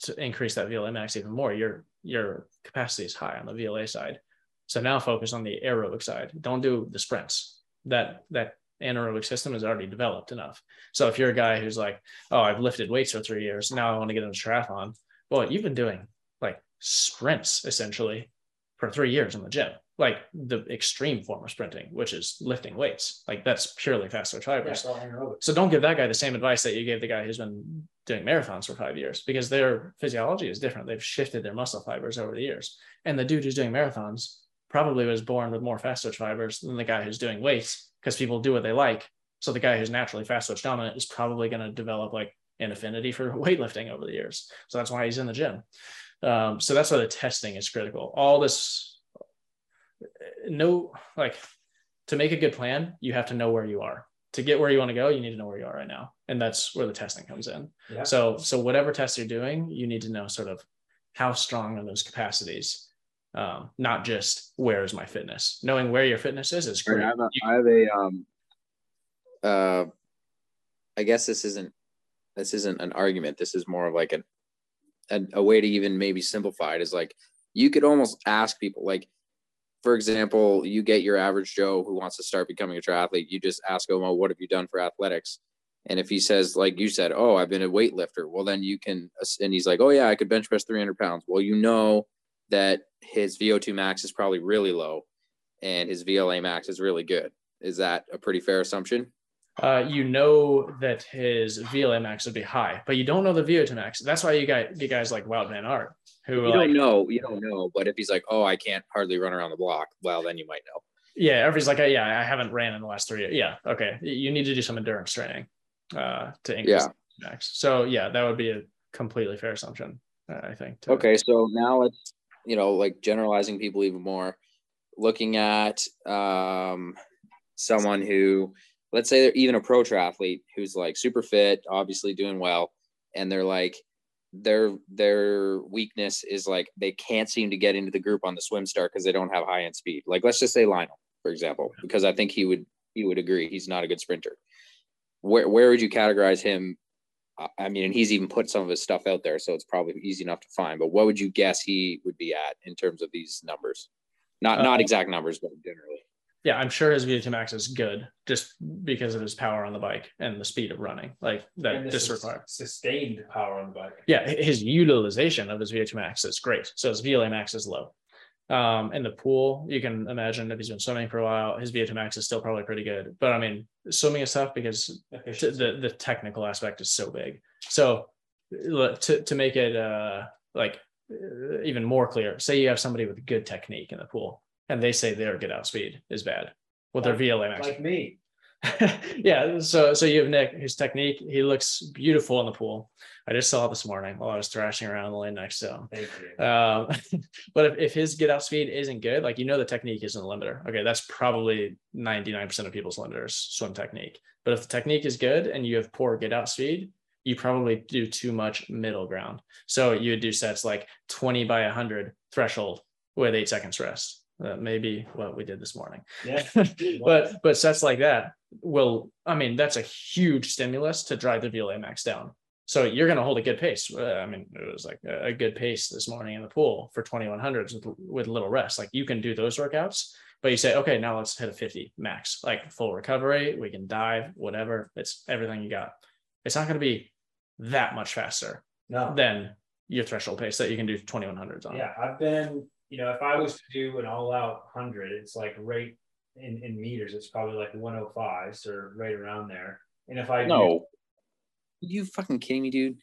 to increase that V L A max even more. Your, your capacity is high on the V L A side. So now focus on the aerobic side. Don't do the sprints. That that anaerobic system is already developed enough. So if you're a guy who's like, oh, I've lifted weights for three years. Now I want to get into triathlon. Well, you've been doing like sprints essentially for three years in the gym, like the extreme form of sprinting, which is lifting weights. Like that's purely faster fibers. Yeah, so don't give that guy the same advice that you gave the guy who's been doing marathons for five years because their physiology is different. They've shifted their muscle fibers over the years. And the dude who's doing marathons probably was born with more fast switch fibers than the guy who's doing weights because people do what they like. So the guy who's naturally fast switch dominant is probably going to develop like an affinity for weightlifting over the years. So that's why he's in the gym. Um, so that's why the testing is critical. All this, no, like to make a good plan, you have to know where you are. To get where you want to go, you need to know where you are right now. And that's where the testing comes in. Yeah. So, so whatever tests you're doing, you need to know sort of how strong are those capacities. Um, not just where is my fitness. Knowing where your fitness is is great. I have a, I have a um, uh, I guess this isn't this isn't an argument. This is more of like an, a a way to even maybe simplify it is like you could almost ask people like, for example, you get your average Joe who wants to start becoming a triathlete. You just ask him, "Oh, what have you done for athletics?" And if he says, like you said, "Oh, I've been a weightlifter," well, then you can, and he's like, "Oh yeah, I could bench press three hundred pounds." Well, you know that his V O two max is probably really low and his V L A max is really good. Is that a pretty fair assumption? Uh, you know that his V L A max would be high, but you don't know the V O two max. That's why you guys, you guys like Wout van Aert, who you don't like, know, you don't know, but if he's like, "Oh, I can't hardly run around the block." Well, then you might know. Yeah. Everybody's like, oh, yeah, I haven't ran in the last three years. Yeah. Okay. You need to do some endurance training uh, to increase yeah. max. So yeah, that would be a completely fair assumption, uh, I think. To- okay. So now let's, you know, like generalizing people even more, looking at um, someone who, let's say they're even a pro triathlete who's like super fit, obviously doing well. And they're like, their, their weakness is like, they can't seem to get into the group on the swim start because they don't have high end speed. Like, let's just say Lionel, for example, because I think he would, he would agree. He's not a good sprinter. Where, where would you categorize him I mean, and he's even put some of his stuff out there, so it's probably easy enough to find. But what would you guess he would be at in terms of these numbers? Not uh, not exact numbers, but generally. Yeah, I'm sure his V O two max is good just because of his power on the bike and the speed of running. Like that just requires sustained power on the bike. Yeah, his utilization of his V O two max is great. So his V L A max is low. Um, in the pool, you can imagine if he's been swimming for a while, his V O two max is still probably pretty good. But I mean, swimming is tough because the, the technical aspect is so big. So to, to make it uh, like uh, even more clear, say you have somebody with good technique in the pool and they say their get out speed is bad with like, their V L A max. Like me. yeah. So, so you have Nick, his technique, he looks beautiful in the pool. I just saw it this morning while I was thrashing around the lane next to him. Thank you. Um, but if, if his get out speed isn't good, like, you know, the technique isn't a limiter. Okay. That's probably ninety-nine percent of people's limiters, swim technique. But if the technique is good and you have poor get out speed, you probably do too much middle ground. So you would do sets like twenty by a hundred threshold with eight seconds rest. Uh, maybe what we did this morning. Yeah. but but sets like that will, I mean, that's a huge stimulus to drive the V L A max down. So you're going to hold a good pace. Uh, I mean, it was like a, a good pace this morning in the pool for twenty-one hundreds with, with little rest. Like you can do those workouts, but you say, okay, now let's hit a fifty max, like full recovery. We can dive, whatever. It's everything you got. It's not going to be that much faster no. than your threshold pace that you can do twenty-one hundreds on. Yeah, I've been... You know, if I was to do an all-out hundred, it's like right in, in meters, it's probably like one oh fives or right around there. And if I no, do... you fucking kidding me, dude?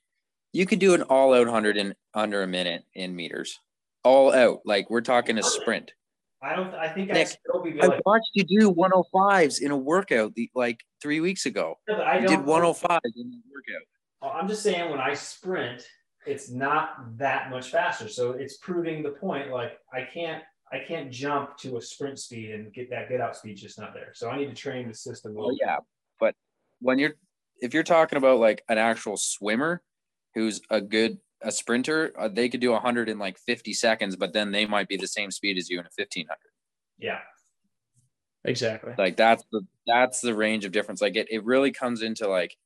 You could do an all-out hundred in under a minute in meters, all out. Like we're talking a sprint. I don't. I think Nick, I still be. Like... I watched you do one oh fives in a workout the, like three weeks ago. No, I you did one oh five in the workout. I'm just saying when I sprint. It's not that much faster. So it's proving the point. Like I can't, I can't jump to a sprint speed and get that get out speed, just not there. So I need to train the system. Well, oh, yeah. But when you're, if you're talking about like an actual swimmer, who's a good, a sprinter, uh, they could do a hundred in like fifty seconds, but then they might be the same speed as you in a fifteen hundred. Yeah, exactly. Like that's the, that's the range of difference. Like it, it really comes into like,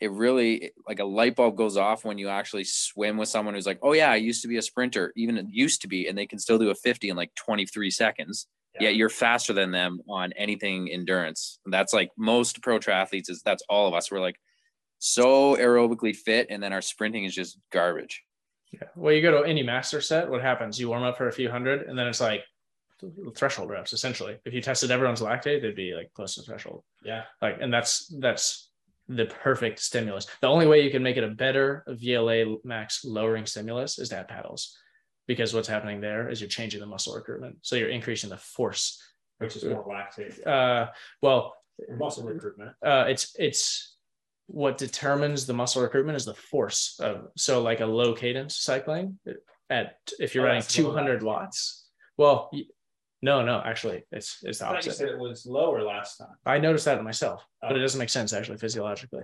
it really like a light bulb goes off when you actually swim with someone who's like, oh yeah, I used to be a sprinter, even it used to be, and they can still do a fifty in like twenty-three seconds. Yeah. Yet you're faster than them on anything endurance. And that's like most pro triathletes is that's all of us. We're like so aerobically fit. And then our sprinting is just garbage. Yeah. Well, you go to any master set, what happens? You warm up for a few hundred and then it's like threshold reps. Essentially, if you tested everyone's lactate, they'd be like close to threshold. Yeah. Like, and that's, that's, the perfect stimulus. The only way you can make it a better V L A max lowering stimulus is to have paddles, because what's happening there is you're changing the muscle recruitment. So you're increasing the force, which is more lactate. Uh, well, muscle recruitment. Uh, it's it's what determines the muscle recruitment is the force of. So like a low cadence cycling at if you're oh, running two hundred watts. Well, no, no, actually it's, it's the opposite. I said it was lower last time. I noticed that myself, oh. but it doesn't make sense actually physiologically.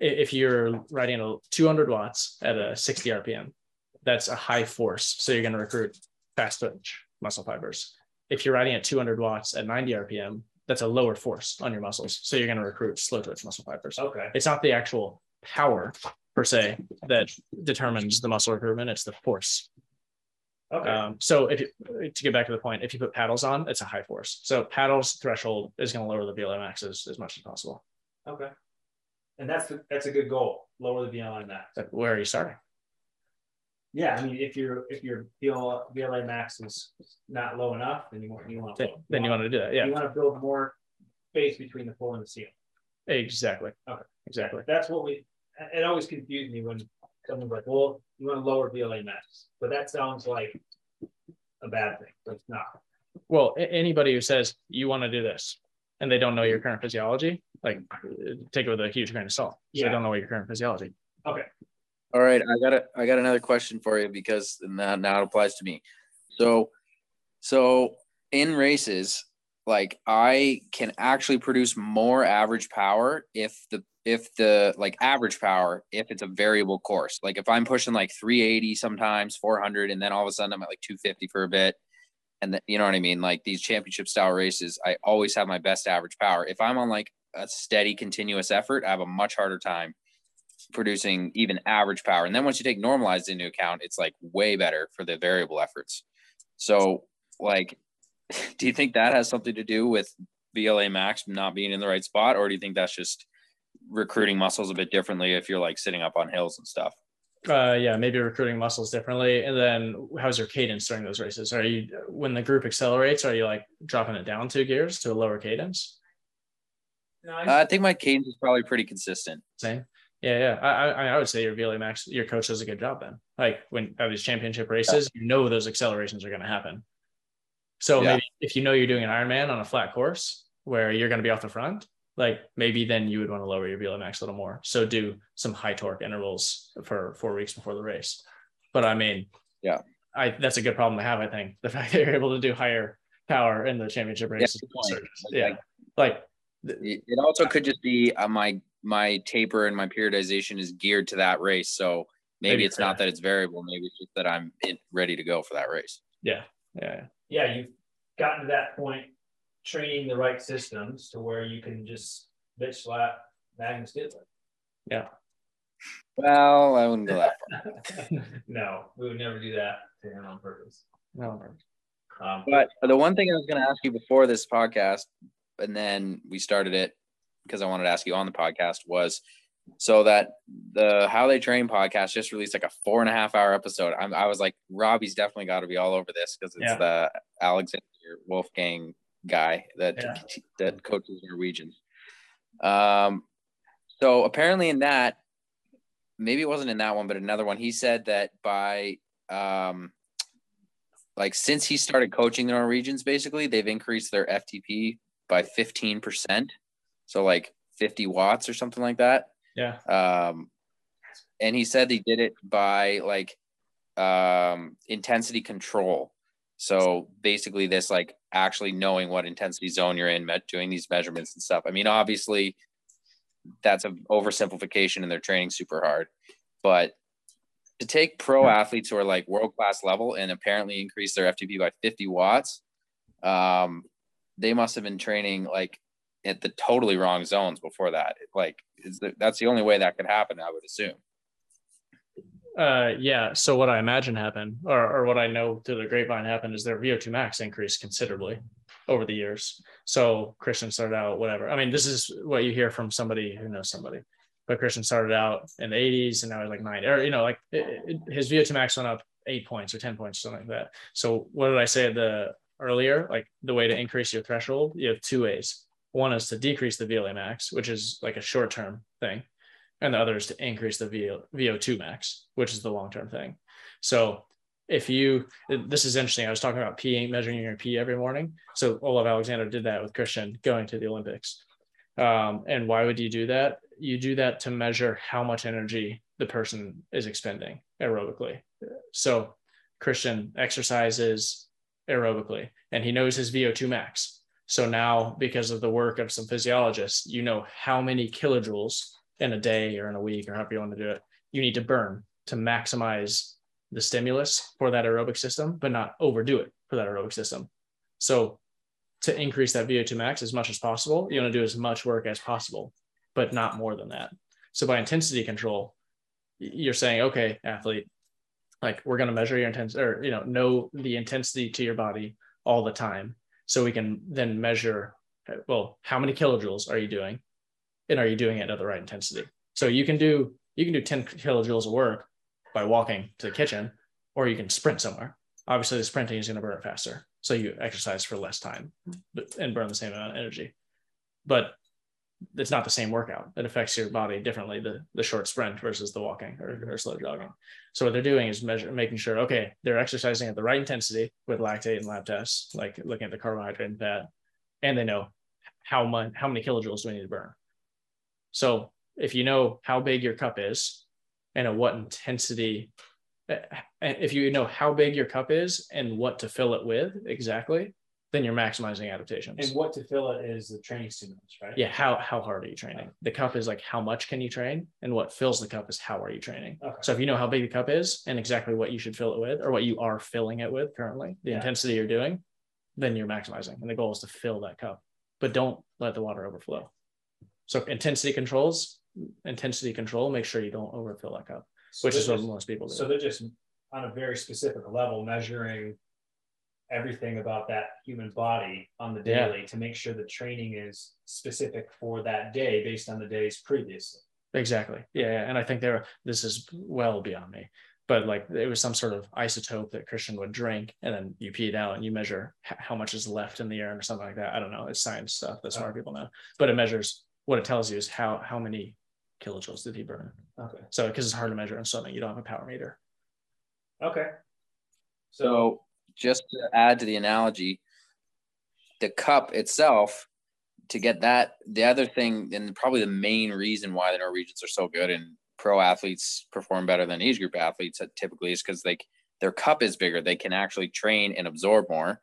If you're riding a two hundred watts at a sixty R P M, that's a high force. So you're going to recruit fast twitch muscle fibers. If you're riding at two hundred watts at ninety R P M, that's a lower force on your muscles. So you're going to recruit slow twitch muscle fibers. Okay. It's not the actual power per se that determines the muscle recruitment. It's the force. Okay. Um, so if you, to get back to the point, if you put paddles on, it's a high force. So paddles threshold is going to lower the V L A max as, as much as possible. Okay. And that's, the, that's a good goal. Lower the V L A max. But where are you starting? Yeah. I mean, if you're, if your V L A max is not low enough, then you want, you want to, then, then you want to do that. Yeah. You want to build more space between the pool and the ceiling. Exactly. Okay. Exactly. That's what we, it always confused me when someone's like, well, you want to lower V L A max, but that sounds like a bad thing, but it's not. Well, anybody who says you want to do this and they don't know your current physiology, like take it with a huge grain of salt. Yeah. They don't know what your current physiology. Okay. All right. I got a, I got another question for you because now, now it applies to me. So, so in races, like I can actually produce more average power if the if the like average power, if it's a variable course, like if I'm pushing like three eighty, sometimes four hundred, and then all of a sudden I'm at like two fifty for a bit. And the, you know what I mean? Like these championship style races, I always have my best average power. If I'm on like a steady continuous effort, I have a much harder time producing even average power. And then once you take normalized into account, it's like way better for the variable efforts. So like, do you think that has something to do with V L A max not being in the right spot? Or do you think that's just recruiting muscles a bit differently if you're like sitting up on hills and stuff? Uh, yeah, maybe recruiting muscles differently. And then how's your cadence during those races? Are you, when the group accelerates, are you like dropping it down two gears to a lower cadence? No, I, uh, I think my cadence is probably pretty consistent. Same. Yeah. Yeah. I, I, I would say your V L A max, your coach does a good job then. Like when at these championship races, yeah. you know, those accelerations are going to happen. So yeah. maybe if you know you're doing an Ironman on a flat course where you're going to be off the front, like maybe then you would want to lower your V L A max a little more. So do some high torque intervals for four weeks before the race. But I mean, yeah, I, that's a good problem to have. I think the fact that you're able to do higher power in the championship races. Yeah. Like, yeah. like th- it also could just be uh, my, my taper and my periodization is geared to that race. So maybe, maybe it's not that it's variable. Maybe it's just that I'm in, ready to go for that race. Yeah. Yeah. Yeah. You've gotten to that point, training the right systems to where you can just bitch slap Magnus Ditlev. Yeah. Well, I wouldn't go that far. No, we would never do that to him on purpose. No. Um, but the one thing I was going to ask you before this podcast, and then we started it because I wanted to ask you on the podcast, was so that the How They Train podcast just released like a four and a half hour episode. I'm, I was like, Robbie's definitely got to be all over this because it's yeah. the Alexander Wolfgang guy that yeah. that coaches Norwegians. Um, so apparently in that, maybe it wasn't in that one, but another one, he said that by um, like since he started coaching the Norwegians, basically they've increased their F T P by fifteen percent. So like fifty watts or something like that. Yeah. Um, and he said he did it by like um, intensity control. So basically this, like actually knowing what intensity zone you're in, met doing these measurements and stuff. I mean, obviously that's an oversimplification and they're training super hard, but to take pro yeah. athletes who are like world-class level and apparently increase their F T P by fifty watts, um, they must've been training like at the totally wrong zones before that. Like is the, that's the only way that could happen, I would assume. Uh, yeah. So what I imagine happened, or, or what I know through the grapevine happened, is their V O two max increased considerably over the years. So Christian started out, whatever. I mean, this is what you hear from somebody who knows somebody, but Christian started out in the eighties and now he's like nine, or, you know, like it, it, his V O two max went up eight points or ten points, something like that. So what did I say the earlier, like the way to increase your threshold, you have two ways. One is to decrease the V L A max, which is like a short-term thing. And the other is to increase the V O two max, which is the long-term thing. So if you, this is interesting. I was talking about P, measuring your P every morning. So Olaf Alexander did that with Christian going to the Olympics. Um, and why would you do that? You do that to measure how much energy the person is expending aerobically. So Christian exercises aerobically and he knows his V O two max. So now because of the work of some physiologists, you know how many kilojoules in a day or in a week or however you want to do it, you need to burn to maximize the stimulus for that aerobic system, but not overdo it for that aerobic system. So to increase that V O two max as much as possible, you want to do as much work as possible, but not more than that. So by intensity control, you're saying, okay, athlete, like we're going to measure your intensity, or, you know, know the intensity to your body all the time. So we can then measure, well, how many kilojoules are you doing? And are you doing it at the right intensity? So you can do you can do ten kilojoules of work by walking to the kitchen, or you can sprint somewhere. Obviously, the sprinting is going to burn faster, so you exercise for less time but, and burn the same amount of energy. But it's not the same workout. It affects your body differently, the, the short sprint versus the walking or, or slow jogging. So what they're doing is measure, making sure, okay, they're exercising at the right intensity with lactate and lab tests, like looking at the carbohydrate and fat, and they know how much, how many kilojoules do we need to burn. So if you know how big your cup is and at what intensity, if you know how big your cup is and what to fill it with exactly, then you're maximizing adaptations. And what to fill it is the training stimulus, right? Yeah. How how hard are you training? Okay. The cup is like, how much can you train? And what fills the cup is how are you training? Okay. So if you know how big the cup is and exactly what you should fill it with or what you are filling it with currently, the yeah. intensity you're doing, then you're maximizing. And the goal is to fill that cup, but don't let the water overflow. So intensity controls, intensity control, make sure you don't overfill that cup, so which is what just, most people do. So they're just on a very specific level measuring everything about that human body on the daily yeah. to make sure the training is specific for that day based on the days previously. Exactly. Yeah. And I think there, this is well beyond me, but like it was some sort of isotope that Christian would drink and then you pee it out and you measure how much is left in the urine or something like that. I don't know. It's science stuff that smart oh. people know, but it measures, what it tells you is how, how many kilojoules did he burn? Okay. So, because it's hard to measure on something, you don't have a power meter. Okay. So just to add to the analogy, the cup itself, to get that, the other thing, and probably the main reason why the Norwegians are so good and pro athletes perform better than age group athletes typically, is because like their cup is bigger. They can actually train and absorb more.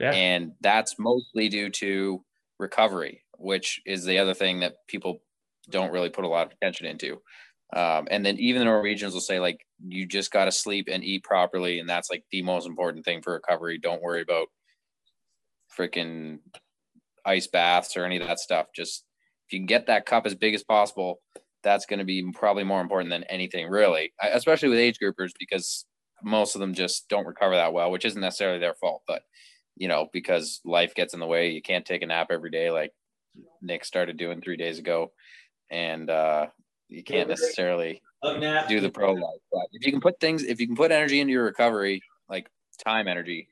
Yeah. And that's mostly due to recovery, which is the other thing that people don't really put a lot of attention into. Um, and then even the Norwegians will say, like, you just got to sleep and eat properly. And that's like the most important thing for recovery. Don't worry about freaking ice baths or any of that stuff. Just if you can get that cup as big as possible, that's going to be probably more important than anything, really, especially with age groupers, because most of them just don't recover that well, which isn't necessarily their fault. But, you know, because life gets in the way, you can't take a nap every day like Nick started doing three days ago. And uh, you can't necessarily do the pro life. But if you can put things, if you can put energy into your recovery, like time energy,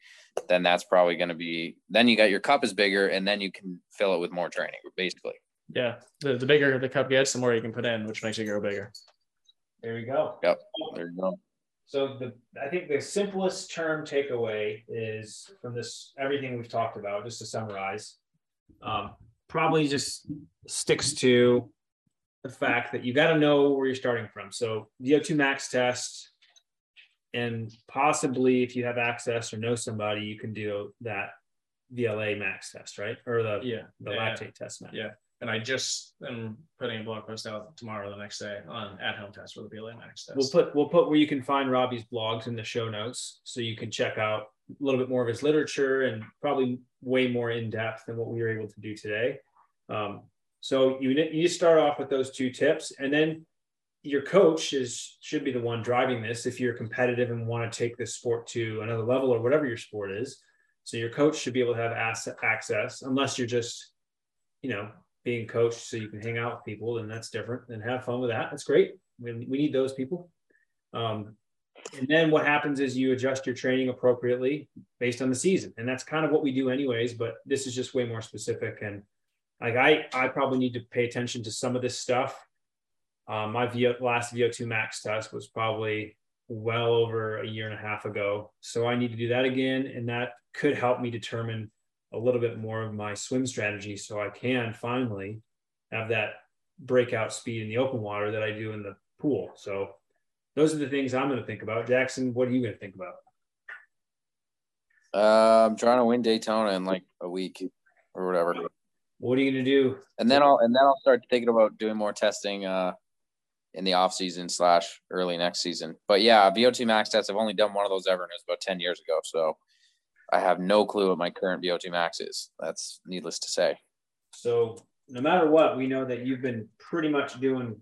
then that's probably going to be, then you got your cup is bigger and then you can fill it with more training, basically. Yeah. The, the bigger the cup gets, the more you can put in, which makes it grow bigger. There you go. Yep. There you go. So the, I think the simplest term takeaway is from this, everything we've talked about, just to summarize, um, probably just sticks to the fact that you got to know where you're starting from. So V O two max test, and possibly if you have access or know somebody, you can do that V L A max test, right? Or the yeah, the yeah, lactate test. Max. Yeah. And I just am putting a blog post out tomorrow, the next day, on at-home test for the V L A max test. We'll put, we'll put where you can find Robbie's blogs in the show notes, so you can check out a little bit more of his literature and probably way more in depth than what we were able to do today. Um, so you, you start off with those two tips, and then your coach is should be the one driving this if you're competitive and want to take this sport to another level or whatever your sport is. So your coach should be able to have access, unless you're just, you know, being coached so you can hang out with people, and that's different, and have fun with that. That's great. We, we need those people. Um, and then what happens is you adjust your training appropriately based on the season. And that's kind of what we do anyways, but this is just way more specific. And like, I, I probably need to pay attention to some of this stuff. Um, my last V O two max test was probably well over a year and a half ago. So I need to do that again. And that could help me determine a little bit more of my swim strategy, so I can finally have that breakout speed in the open water that I do in the pool. So those are the things I'm going to think about. Jackson, what are you going to think about? Uh, I'm trying to win Daytona in like a week or whatever. What are you going to do? And then I'll, and then I'll start thinking about doing more testing, uh, in the off season slash early next season. But yeah, V O two max tests, I've only done one of those ever, and it was about ten years ago. So I have no clue what my current V O two max is. That's needless to say. So no matter what, we know that you've been pretty much doing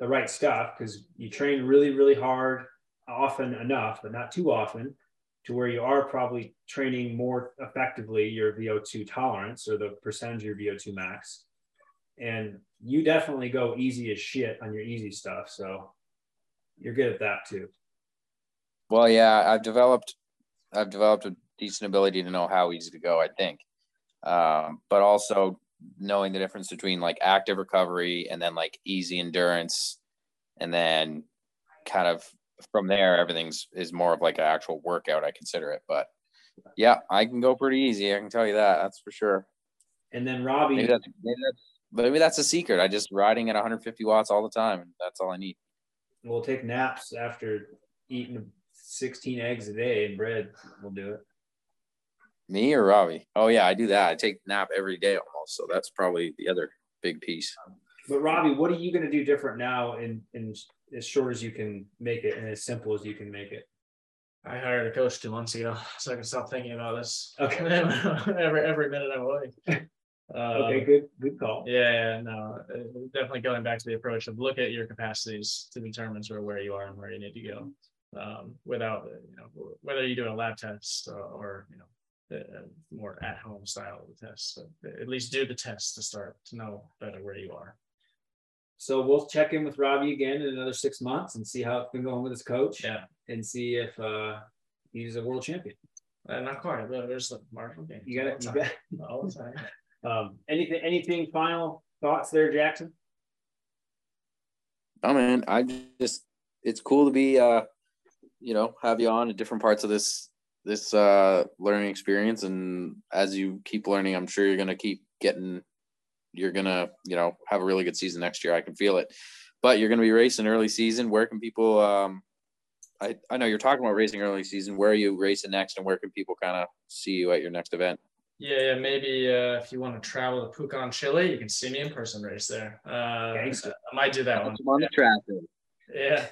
the right stuff, because you train really, really hard often enough, but not too often, to where you are probably training more effectively your V O two tolerance, or the percentage of your V O two max. And you definitely go easy as shit on your easy stuff. So you're good at that too. Well, yeah, I've developed, I've developed a decent ability to know how easy to go, I think. Um, but also knowing the difference between like active recovery and then like easy endurance. And then kind of from there, everything's is more of like an actual workout, I consider it. But yeah, I can go pretty easy, I can tell you that, that's for sure. And then Robbie, maybe that's, maybe that's, maybe that's a secret. I just riding at one hundred fifty watts all the time, and that's all I need. We'll take naps after eating sixteen eggs a day and bread. We'll do it. Me or Robbie? Oh yeah, I do that. I take nap every day almost. So that's probably the other big piece. But Robbie, what are you going to do different now, in, in as short as you can make it and as simple as you can make it? I hired a coach two months ago, so I can stop thinking about this. Okay. every every minute I'm awake. Uh, okay, good, good call. Yeah, yeah, no, definitely going back to the approach of look at your capacities to determine sort of where you are and where you need to go. Um, without, you know, whether you're doing a lab test uh, or, you know, the more at-home style of the test. So at least do the test to start to know better where you are. So we'll check in with Robbie again in another six months and see how it's been going with his coach. Yeah. And see if uh, he's a world champion. Uh, not quite. There's a Marshall game. You got it. All the time. Um, anything, anything, final thoughts there, Jackson? Oh man, I just, it's cool to be, uh, you know, have you on at different parts of this, this, uh, learning experience. And as you keep learning, I'm sure you're going to keep getting, you're going to, you know, have a really good season next year. I can feel it, but you're going to be racing early season. Where can people, um, I, I know you're talking about racing early season, where are you racing next and where can people kind of see you at your next event? Yeah, yeah, maybe uh, if you want to travel to Pucon, Chile, you can see me in person race there. Uh, I might do that I'm one. On the track. Yeah,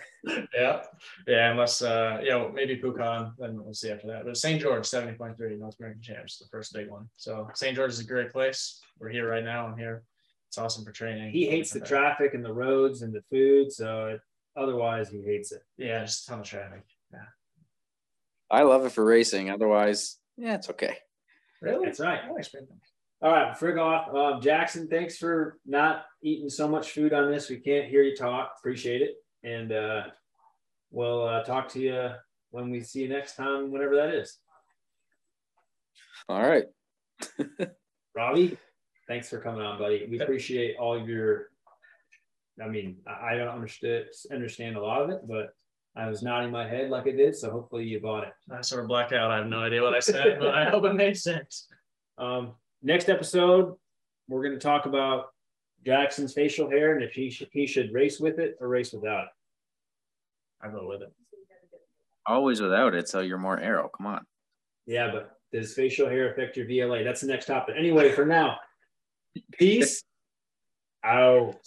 yeah, yeah. Unless, uh, you know, maybe Pucon, then we'll see after that. But St George, seventy point three North American Champs, the first big one. So St George is a great place. We're here right now. I'm here. It's awesome for training. He hates the traffic and the roads and the food. So otherwise, he hates it. Yeah, just a ton of traffic. Yeah. I love it for racing. Otherwise, yeah, it's okay. Really? That's right. All right, frig off. Um, Jackson, thanks for not eating so much food on this. We can't hear you talk. Appreciate it. And uh, we'll uh, talk to you when we see you next time, whenever that is. All right. Robbie, thanks for coming on, buddy. We appreciate all of your, I mean, I don't understand, understand a lot of it, but I was nodding my head like I did, so hopefully you bought it. I sort of blacked out. I have no idea what I said, but I hope it made sense. Um, next episode, we're going to talk about Jackson's facial hair and if he, sh he should race with it or race without it. I go with it. Always without it, so you're more arrow. Come on. Yeah, but does facial hair affect your V L A? That's the next topic. Anyway, for now, peace out.